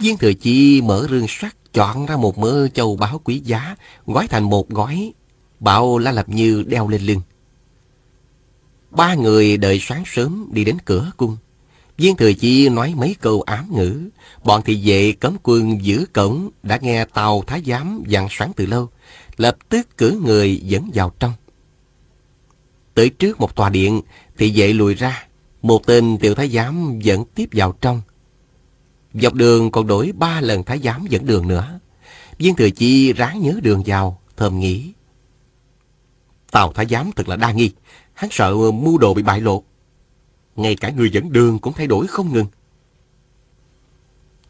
Viên Thừa Chi mở rương sắt, chọn ra một mớ châu báu quý giá, gói thành một gói, bảo La Lạp Như đeo lên lưng. Ba người đợi sáng sớm đi đến cửa cung. Viên Thừa Chi nói mấy câu ám ngữ, bọn thị vệ cấm quân giữ cổng đã nghe Tào Thái Giám dặn sáng từ lâu, lập tức cử người dẫn vào trong. Tới trước một tòa điện, thị vệ lùi ra, một tên tiểu thái giám dẫn tiếp vào trong. Dọc đường còn đổi ba lần thái giám dẫn đường nữa. Viên Thừa Chi ráng nhớ đường vào, thầm nghĩ: Tào thái giám thật là đa nghi, hắn sợ mưu đồ bị bại lộ. Ngay cả người dẫn đường cũng thay đổi không ngừng.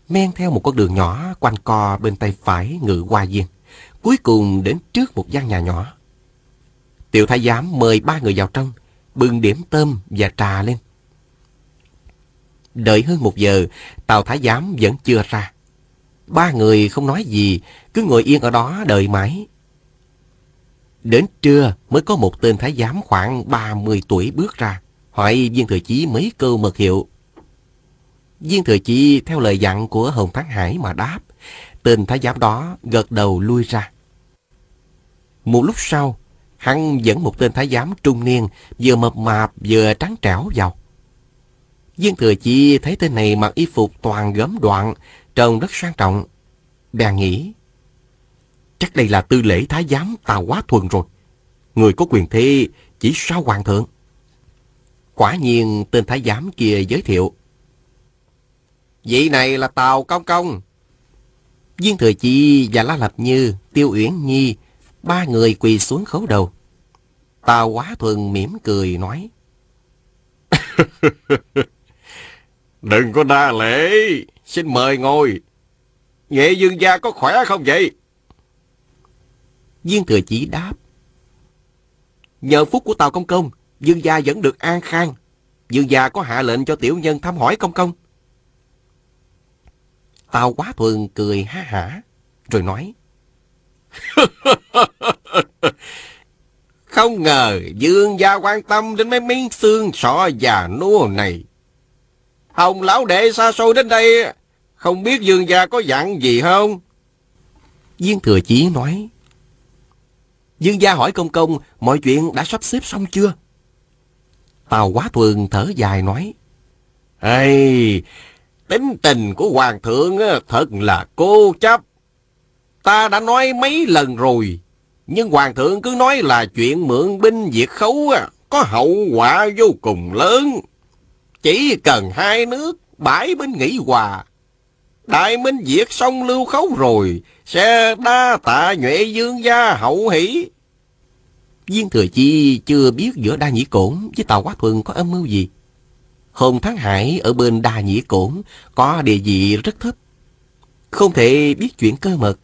Men theo một con đường nhỏ quanh co bên tay phải ngự hoa viên, cuối cùng đến trước một gian nhà nhỏ. Tiểu thái giám mời ba người vào trong, bưng điểm tôm và trà lên. Đợi hơn một giờ, Tào thái giám vẫn chưa ra. Ba người không nói gì, cứ ngồi yên ở đó đợi mãi. Đến trưa mới có một tên thái giám khoảng ba mươi tuổi bước ra, hỏi Viên Thừa Chí mấy câu mật hiệu. Viên Thừa Chí theo lời dặn của Hồng Thắng Hải mà đáp. Tên thái giám đó gật đầu lui ra. Một lúc sau, hắn dẫn một tên thái giám trung niên, vừa mập mạp vừa trắng trẻo vào. Viên Thừa Chi thấy tên này mặc y phục toàn gấm đoạn, trông rất sang trọng, bèn nghĩ: Chắc đây là tư lễ thái giám Tào Hóa Thuần rồi, người có quyền thế chỉ sau hoàng thượng. Quả nhiên tên thái giám kia giới thiệu: Vị này là Tào Công Công. Viên Thừa Chi và La Lạp Như, Tiêu Uyển Nhi, ba người quỳ xuống khấu đầu. Tào Hóa Thuần mỉm cười nói: Đừng có đa lễ, xin mời ngồi. Nghệ Dương gia có khỏe không vậy? Viên Thừa Chỉ đáp: Nhờ phúc của Tào Công Công, Dương gia vẫn được an khang. Dương gia có hạ lệnh cho tiểu nhân thăm hỏi Công Công. Tào Hóa Thuần cười ha hả rồi nói: Không ngờ Dương gia quan tâm đến mấy miếng xương sọ già nua này. Hồng lão đệ xa xôi đến đây, không biết Dương gia có dặn gì không? Viên Thừa Chí nói. Dương gia hỏi Công Công mọi chuyện đã sắp xếp xong chưa? Tào Hóa Thuần thở dài nói. Ê, tính tình của Hoàng thượng thật là cố chấp. Ta đã nói mấy lần rồi, nhưng Hoàng thượng cứ nói là chuyện mượn binh diệt khấu có hậu quả vô cùng lớn. Chỉ cần hai nước bãi binh nghỉ hòa, đại minh diệt xong lưu khấu rồi, sẽ đa tạ Nhuệ Dương gia hậu hỷ. Viên Thừa Chi chưa biết giữa Đa Nhĩ Cổn với Tào Hóa Thuần có âm mưu gì. Hồng Thắng Hải ở bên Đa Nhĩ Cổn có địa vị rất thấp, không thể biết chuyện cơ mật,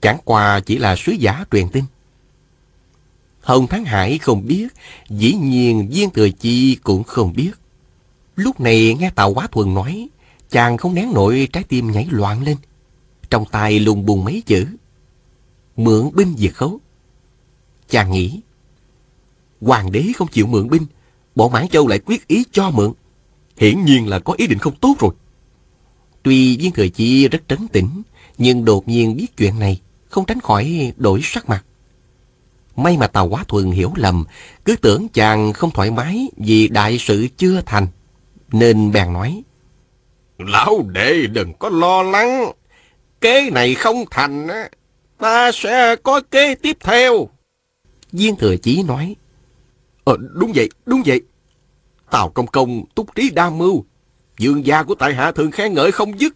chẳng qua chỉ là sứ giả truyền tin. Hồng Thắng Hải không biết, dĩ nhiên Viên Thừa Chi cũng không biết. Lúc này nghe Tào Hóa Thuần nói, chàng không nén nổi trái tim nhảy loạn lên, trong tay lùng bùng mấy chữ mượn binh diệt khấu. Chàng nghĩ, hoàng đế không chịu mượn binh, bọn Mãn Châu lại quyết ý cho mượn, hiển nhiên là có ý định không tốt rồi. Tuy Viên Thừa Chi rất trấn tĩnh, nhưng đột nhiên biết chuyện này, không tránh khỏi đổi sắc mặt. May mà Tào Hóa Thuần hiểu lầm, cứ tưởng chàng không thoải mái vì đại sự chưa thành, nên bèn nói. Lão đệ đừng có lo lắng, kế này không thành, ta sẽ có kế tiếp theo. Viên Thừa Chí nói. Ờ, đúng vậy, đúng vậy. Tào Công Công túc trí đa mưu, Dương gia của tại hạ thường khen ngợi không dứt.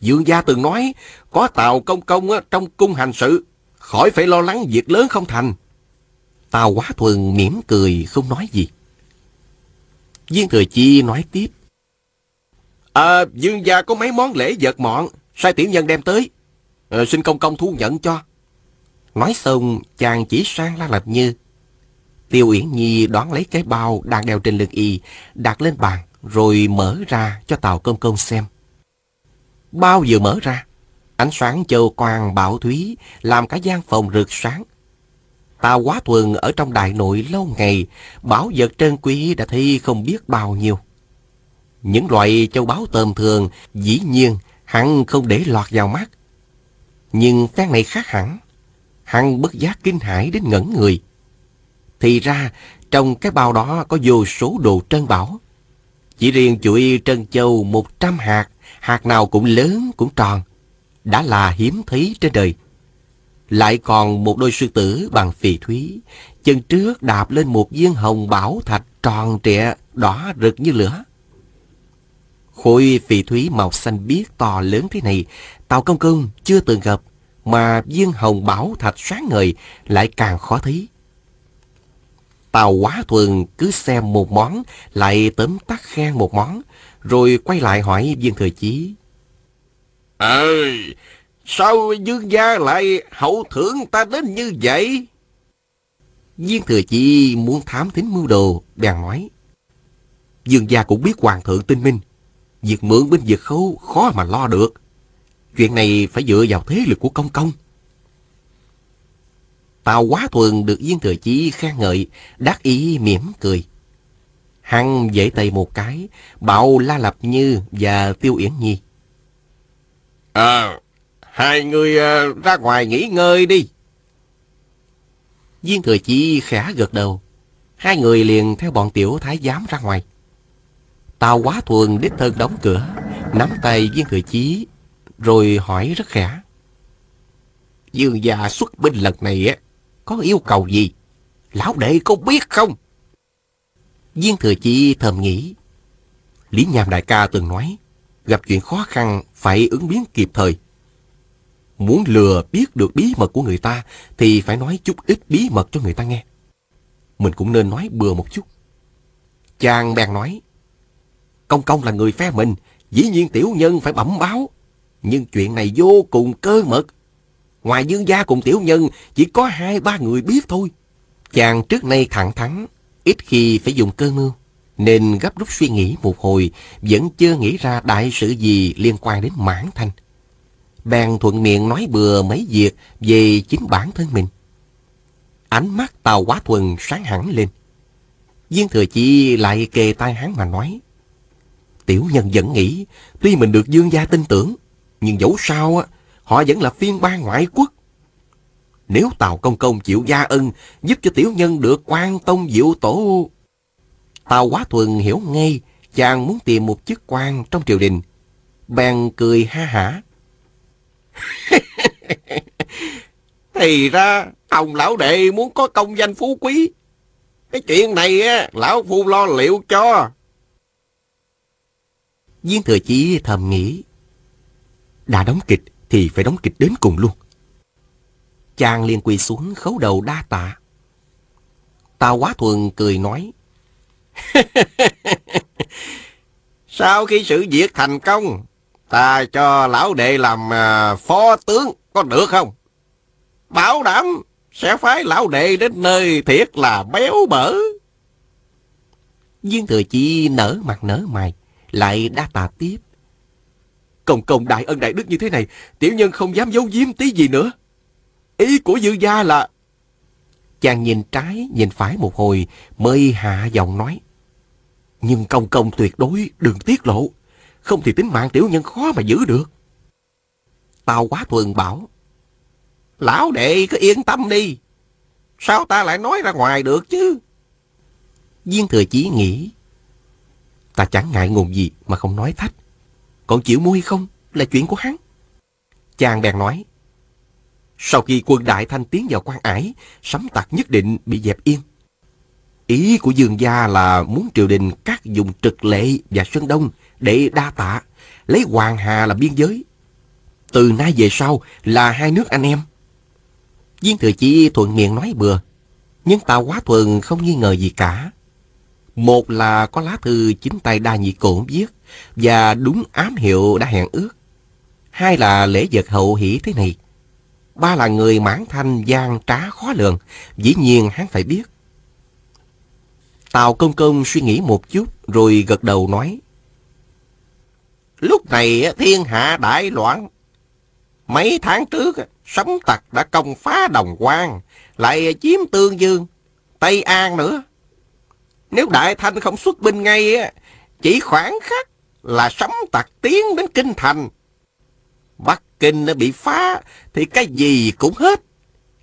Dương gia từng nói, có Tào Công Công trong cung hành sự, khỏi phải lo lắng việc lớn không thành. Tào Hóa Thuần mỉm cười không nói gì. Viên Thừa Chi nói tiếp. À, Dương gia có mấy món lễ vật mọn, sai tiểu nhân đem tới, à, xin Công Công thu nhận cho. Nói xong, chàng chỉ sang La Lạp Như. Tiêu Uyển Nhi đoán lấy cái bao đang đeo trên lưng y, đặt lên bàn, rồi mở ra cho Tào Công Công xem. Bao vừa mở ra, ánh sáng châu quang bảo thúy làm cả gian phòng rực sáng. Tào Hóa Thuần ở trong đại nội lâu ngày, bảo vật trân quý đã thi không biết bao nhiêu. Những loại châu báu tầm thường dĩ nhiên hắn không để lọt vào mắt, nhưng phen này khác hẳn. Hắn bất giác kinh hãi đến ngẩn người. Thì ra trong cái bao đó có vô số đồ trân bảo. Chỉ riêng chuỗi trân châu một trăm hạt, hạt nào cũng lớn cũng tròn, đã là hiếm thấy trên đời. Lại còn một đôi sư tử bằng phỉ thúy, chân trước đạp lên một viên hồng bảo thạch tròn trịa đỏ rực như lửa. Khối phỉ thúy màu xanh biếc to lớn thế này Tào Công Công chưa từng gặp, mà viên hồng bảo thạch sáng ngời lại càng khó thấy. Tào Hóa Thuần cứ xem một món, lại tóm tắt khen một món, rồi quay lại hỏi Viên Thừa Chí. Ơi, à, sao Dương gia lại hậu thưởng ta đến như vậy? Viên Thừa Chí muốn thám thính mưu đồ, bèn nói. Dương gia cũng biết Hoàng thượng tinh minh, việc mượn binh việc khấu khó mà lo được. Chuyện này phải dựa vào thế lực của Công Công. Tào Hóa Thuần được Viên Thừa Chí khen ngợi, đắc ý mỉm cười. Hắn vẫy tay một cái, bảo La Lạp Như và Tiêu Uyển Nhi. À, hai người ra ngoài nghỉ ngơi đi. Viên Thừa Chí khẽ gật đầu. Hai người liền theo bọn tiểu thái giám ra ngoài. Tào Hóa Thuần đích thân đóng cửa, nắm tay Viên Thừa Chí, rồi hỏi rất khẽ. Dương gia xuất binh lần này có yêu cầu gì? Lão đệ có biết không? Viên Thừa Chi thầm nghĩ. Lý Nham đại ca từng nói, gặp chuyện khó khăn phải ứng biến kịp thời. Muốn lừa biết được bí mật của người ta thì phải nói chút ít bí mật cho người ta nghe. Mình cũng nên nói bừa một chút. Chàng bèn nói. Công Công là người phe mình, dĩ nhiên tiểu nhân phải bẩm báo. Nhưng chuyện này vô cùng cơ mật. Ngoài Dương gia cùng tiểu nhân chỉ có hai ba người biết thôi. Chàng trước nay thẳng thắn, ít khi phải dùng cơ mưu, nên gấp rút suy nghĩ một hồi, vẫn chưa nghĩ ra đại sự gì liên quan đến Mãn Thanh. Bèn thuận miệng nói bừa mấy việc về chính bản thân mình. Ánh mắt Tào Hóa Thuần sáng hẳn lên. Viên Thừa Chi lại kề tai hắn mà nói: Tiểu nhân vẫn nghĩ, tuy mình được Dương gia tin tưởng, nhưng dẫu sao họ vẫn là phiên bang ngoại quốc. Nếu Tào Công Công chịu gia ân, giúp cho tiểu nhân được quan tông diệu tổ. Tào Hóa Thuần hiểu ngay, chàng muốn tìm một chức quan trong triều đình, bèn cười ha hả. Thì ra Hồng lão đệ muốn có công danh phú quý, cái chuyện này á lão phu lo liệu cho. Viên Thừa Chí thầm nghĩ, đã đóng kịch thì phải đóng kịch đến cùng luôn. Chàng liền quỳ xuống khấu đầu đa tạ. Tào Hóa Thuần cười nói: Sau khi sự việc thành công, ta cho lão đệ làm phó tướng có được không? Bảo đảm sẽ phái lão đệ đến nơi thiệt là béo bở. Viên Thừa Chi nở mặt nở mày, lại đa tạ tiếp. Công công đại ân đại đức như thế này, tiểu nhân không dám giấu giếm tí gì nữa. Ý của Dương gia là... Chàng nhìn trái nhìn phải một hồi mới hạ giọng nói: Nhưng công công tuyệt đối đừng tiết lộ, không thì tính mạng tiểu nhân khó mà giữ được. Tào Hóa Thuần bảo: Lão đệ cứ yên tâm đi, sao ta lại nói ra ngoài được chứ? Viên Thừa Chí nghĩ, ta chẳng ngại ngùng gì mà không nói thách, còn chịu mua hay không là chuyện của hắn. Chàng bèn nói: Sau khi quân Đại Thanh tiến vào quan ải, Sấm Tặc nhất định bị dẹp yên. Ý của Dương gia là muốn triều đình các vùng Trực Lệ và Sơn Đông để đa tạ, lấy Hoàng Hà làm biên giới. Từ nay về sau là hai nước anh em. Viên Thừa Chi thuận miệng nói bừa, nhưng Tào Hóa Thuần không nghi ngờ gì cả. Một là có lá thư chính tay Đa Nhĩ Cổ viết và đúng ám hiệu đã hẹn ước. Hai là lễ vật hậu hỷ thế này. Ba là người Mãn Thanh gian trá khó lường, dĩ nhiên hắn phải biết. Tào Công Công suy nghĩ một chút rồi gật đầu nói: Lúc này thiên hạ đại loạn. Mấy tháng trước Sấm Tặc đã công phá Đồng Quan, lại chiếm Tương Dương, Tây An nữa. Nếu Đại Thanh không xuất binh ngay, chỉ khoảng khắc là Sấm Tặc tiến đến kinh thành. Bắc Kinh bị phá thì cái gì cũng hết,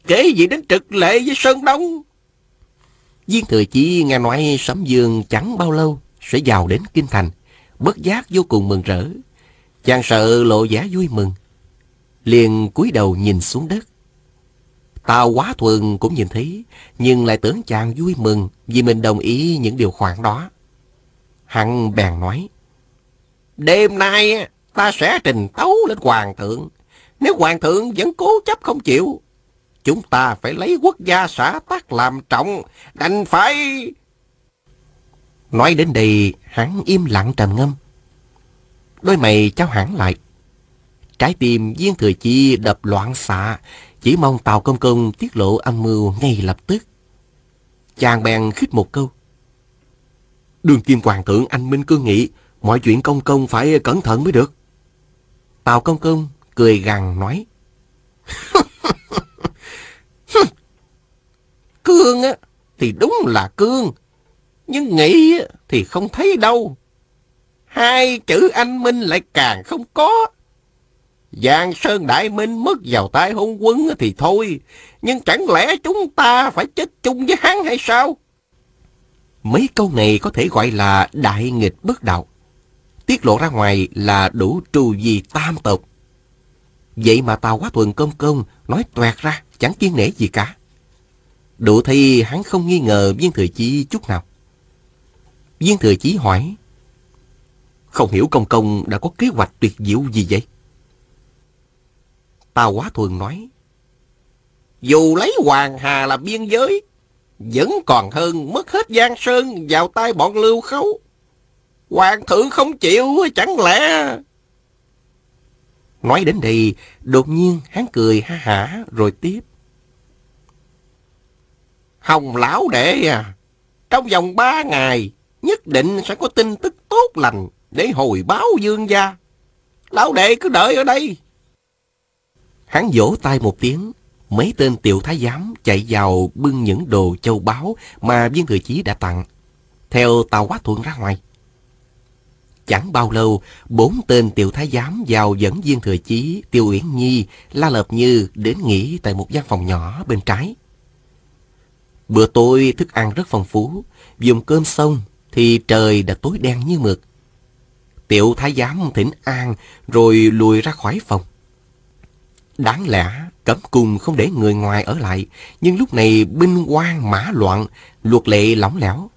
kể gì đến Trực Lệ với Sơn Đông. Viên Thừa Chí nghe nói Sấm Dương chẳng bao lâu sẽ vào đến kinh thành, bất giác vô cùng mừng rỡ. Chàng sợ lộ vẻ vui mừng, liền cúi đầu nhìn xuống đất. Tào Hóa Thuần cũng nhìn thấy, nhưng lại tưởng chàng vui mừng vì mình đồng ý những điều khoản đó. Hắn bèn nói: Đêm nay ta sẽ trình tấu lên hoàng thượng. Nếu hoàng thượng vẫn cố chấp không chịu, chúng ta phải lấy quốc gia xã tắc làm trọng, đành phải... Nói đến đây, hắn im lặng trầm ngâm. Đôi mày trao hẳn lại. Trái tim Viên Thừa Chi đập loạn xạ, chỉ mong Tào Công Công tiết lộ âm mưu ngay lập tức. Chàng bèn khích một câu: Đường kim hoàng thượng anh minh cương nghị, mọi chuyện công công phải cẩn thận mới được. Tào Công Công cười gằn nói: Cương á thì đúng là cương, nhưng nghĩ thì không thấy đâu. Hai chữ anh minh lại càng không có. Giang Sơn Đại Minh mất vào tay hôn quân thì thôi, nhưng chẳng lẽ chúng ta phải chết chung với hắn hay sao? Mấy câu này có thể gọi là đại nghịch bất đạo, tiết lộ ra ngoài là đủ trù vì tam tộc. Vậy mà Tào Hóa Thuần Công Công nói toẹt ra, chẳng kiêng nể gì cả. Đủ thì hắn không nghi ngờ Viên Thừa Chí chút nào. Viên Thừa Chí hỏi: Không hiểu công công đã có kế hoạch tuyệt diệu gì vậy? Tào Hóa Thuần nói: Dù lấy Hoàng Hà là biên giới, vẫn còn hơn mất hết Giang Sơn vào tay bọn Lưu Khấu. Hoàng thượng không chịu chẳng lẽ... Nói đến đây, đột nhiên hắn cười ha hả rồi tiếp: Hồng lão đệ à, trong vòng ba ngày nhất định sẽ có tin tức tốt lành để hồi báo Dương gia. Lão đệ cứ đợi ở đây. Hắn vỗ tay một tiếng, mấy tên tiểu thái giám chạy vào bưng những đồ châu báu mà Viên Thừa Chí đã tặng, theo Tào Hóa Thuận ra ngoài. Chẳng bao lâu, bốn tên tiểu thái giám vào dẫn Viên Thừa Chí, Tiêu Uyển Nhi, La Lợp Như đến nghỉ tại một gian phòng nhỏ bên trái. Bữa tối thức ăn rất phong phú, dùng cơm xong thì trời đã tối đen như mực. Tiểu thái giám thỉnh an rồi lùi ra khỏi phòng. Đáng lẽ cấm cung không để người ngoài ở lại, nhưng lúc này binh quan mã loạn, luật lệ lỏng lẻo.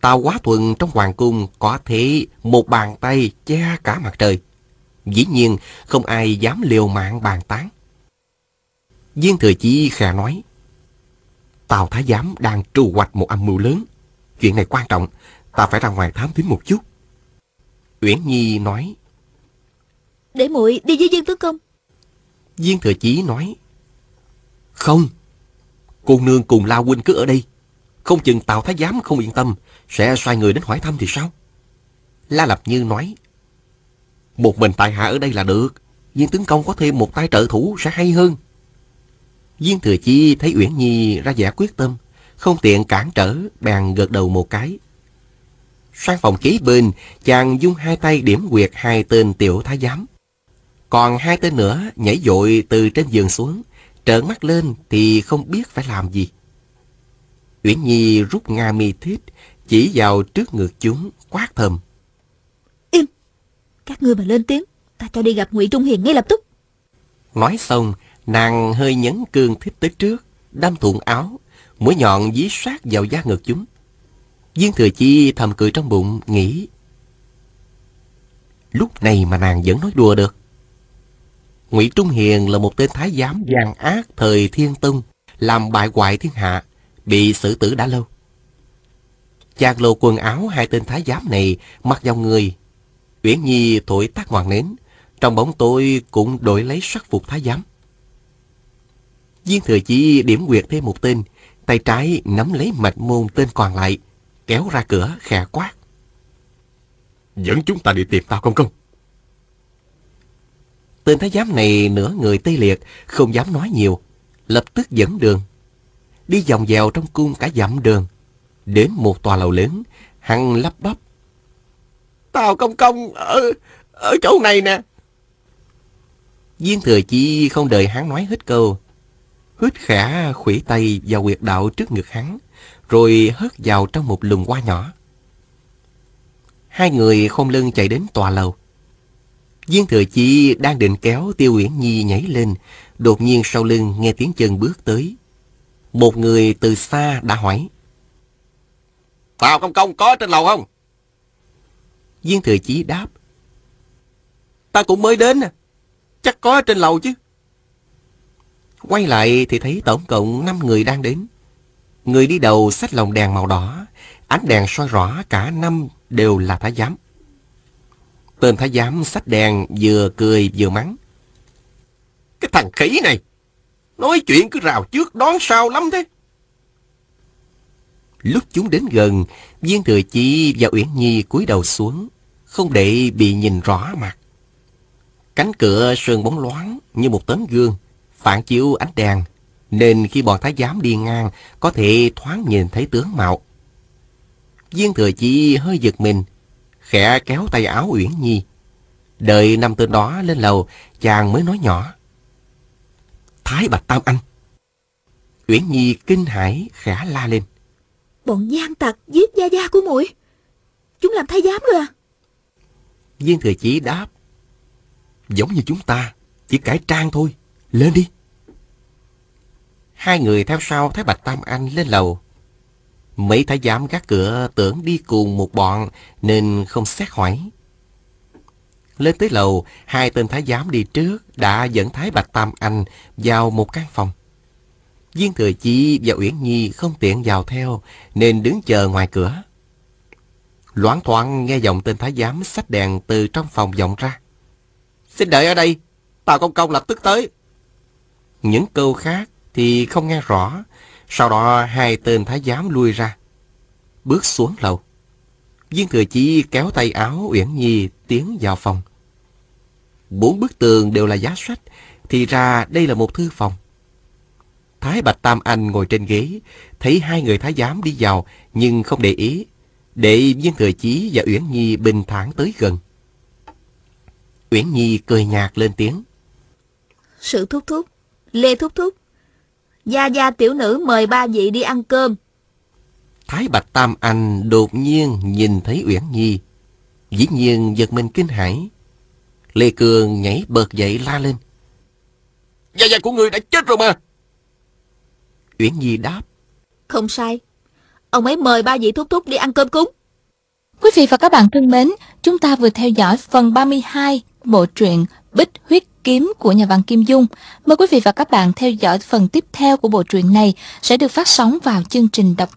Tào Hóa Thuần trong hoàng cung có thể một bàn tay che cả mặt trời. Dĩ nhiên không ai dám liều mạng bàn tán. Viên Thừa Chí khẽ nói: Tào thái giám đang trù hoạch một âm mưu lớn. Chuyện này quan trọng, ta phải ra ngoài thám thính một chút. Uyển Nhi nói: Để muội đi với Viên tướng công. Viên Thừa Chí nói: Không, cô nương cùng La huynh cứ ở đây. Không chừng Tào thái giám không yên tâm, sẽ sai người đến hỏi thăm thì sao? La Lạp Như nói: Một mình tại hạ ở đây là được. Viên tướng công có thêm một tay trợ thủ sẽ hay hơn. Viên Thừa Chi thấy Uyển Nhi ra vẻ quyết tâm, không tiện cản trở, bèn gật đầu một cái. Sang phòng kế bên, chàng dung hai tay điểm quyệt hai tên tiểu thái giám. Còn hai tên nữa nhảy dội từ trên giường xuống, trợn mắt lên thì không biết phải làm gì. Uyển Nhi rút nga mi thiết, chỉ vào trước ngực chúng, quát thầm: Im! Các ngươi mà lên tiếng, ta cho đi gặp Ngụy Trung Hiền ngay lập tức. Nói xong, nàng hơi nhấn cương thiết tới trước, đâm thủng áo, mũi nhọn dí sát vào da ngực chúng. Viên Thừa Chi thầm cười trong bụng, nghĩ: Lúc này mà nàng vẫn nói đùa được. Ngụy Trung Hiền là một tên thái giám gian ác thời Thiên Tung, làm bại hoại thiên hạ, bị xử tử đã lâu. Chàng lộ quần áo hai tên thái giám này mặc vào người. Uyển Nhi thổi tắt ngọn nến, trong bóng tối cũng đổi lấy sắc phục thái giám. Viên Thừa Chi điểm quyệt thêm một tên, tay trái nắm lấy mạch môn tên còn lại, kéo ra cửa khẽ quát: Dẫn chúng ta đi tìm Tào Công Công. Tên thái giám này nửa người tê liệt, không dám nói nhiều, lập tức dẫn đường. Đi vòng vèo trong cung cả dặm đường, đến một tòa lầu lớn, hắn lắp bắp: Tào Công Công ở, ở chỗ này nè. Viên Thừa Chi không đợi hắn nói hết câu, hít khẽ khuỷu tay vào huyệt đạo trước ngực hắn, rồi hất vào trong một lùm hoa nhỏ. Hai người khom lưng chạy đến tòa lầu. Viên Thừa Chi đang định kéo Tiêu Uyển Nhi nhảy lên, đột nhiên sau lưng nghe tiếng chân bước tới. Một người từ xa đã hỏi: Tào Công Công có trên lầu không? Viên Thừa Chí đáp: Ta cũng mới đến, chắc có trên lầu chứ. Quay lại thì thấy tổng cộng năm người đang đến. Người đi đầu xách lồng đèn màu đỏ, ánh đèn soi rõ cả năm đều là thái giám. Tên thái giám xách đèn vừa cười vừa mắng: Cái thằng khỉ này, nói chuyện cứ rào trước đón sau lắm thế. Lúc chúng đến gần, Viên Thừa Chi và Uyển Nhi cúi đầu xuống, không để bị nhìn rõ mặt. Cánh cửa sơn bóng loáng như một tấm gương, phản chiếu ánh đèn, nên khi bọn thái giám đi ngang có thể thoáng nhìn thấy tướng mạo. Viên Thừa Chi hơi giật mình, khẽ kéo tay áo Uyển Nhi. Đợi năm tên đó lên lầu, chàng mới nói nhỏ: Thái Bạch Tam Anh. Uyển Nhi kinh hãi khẽ la lên: Bọn gian tặc giết gia gia của muội, chúng làm thái giám rồi à? Viên Thừa Chí đáp: Giống như chúng ta, chỉ cải trang thôi, lên đi. Hai người theo sau Thái Bạch Tam Anh lên lầu. Mấy thái giám gác cửa tưởng đi cùng một bọn nên không xét hỏi. Lên tới lầu, hai tên thái giám đi trước đã dẫn Thái Bạch Tam Anh vào một căn phòng. Viên Thừa Chi và Uyển Nhi không tiện vào theo nên đứng chờ ngoài cửa. Loáng thoáng nghe giọng tên thái giám xách đèn từ trong phòng vọng ra: Xin đợi ở đây, Tào Công Công lập tức tới. Những câu khác thì không nghe rõ. Sau đó hai tên thái giám lui ra, bước xuống lầu. Viên Thừa Chi kéo tay áo Uyển Nhi tiến vào phòng. Bốn bức tường đều là giá sách, thì ra đây là một thư phòng. Thái Bạch Tam Anh ngồi trên ghế, thấy hai người thái giám đi vào nhưng không để ý, để Viên Thừa Chí và Uyển Nhi bình thản tới gần. Uyển Nhi cười nhạt lên tiếng. Sự thúc thúc, Lê thúc thúc, gia gia tiểu nữ mời ba vị đi ăn cơm. Thái Bạch Tam Anh đột nhiên nhìn thấy Uyển Nhi, dĩ nhiên giật mình kinh hãi. Lê Cường nhảy bật dậy la lên. Gia gia của ngươi đã chết rồi mà. Uyển Nhi đáp. Không sai, ông ấy mời ba vị thúc thúc đi ăn cơm cúng. Quý vị và các bạn thân mến, chúng ta vừa theo dõi phần ba mươi hai bộ truyện Bích Huyết Kiếm của nhà văn Kim Dung. Mời quý vị và các bạn theo dõi phần tiếp theo của bộ truyện này sẽ được phát sóng vào chương trình đọc truyện.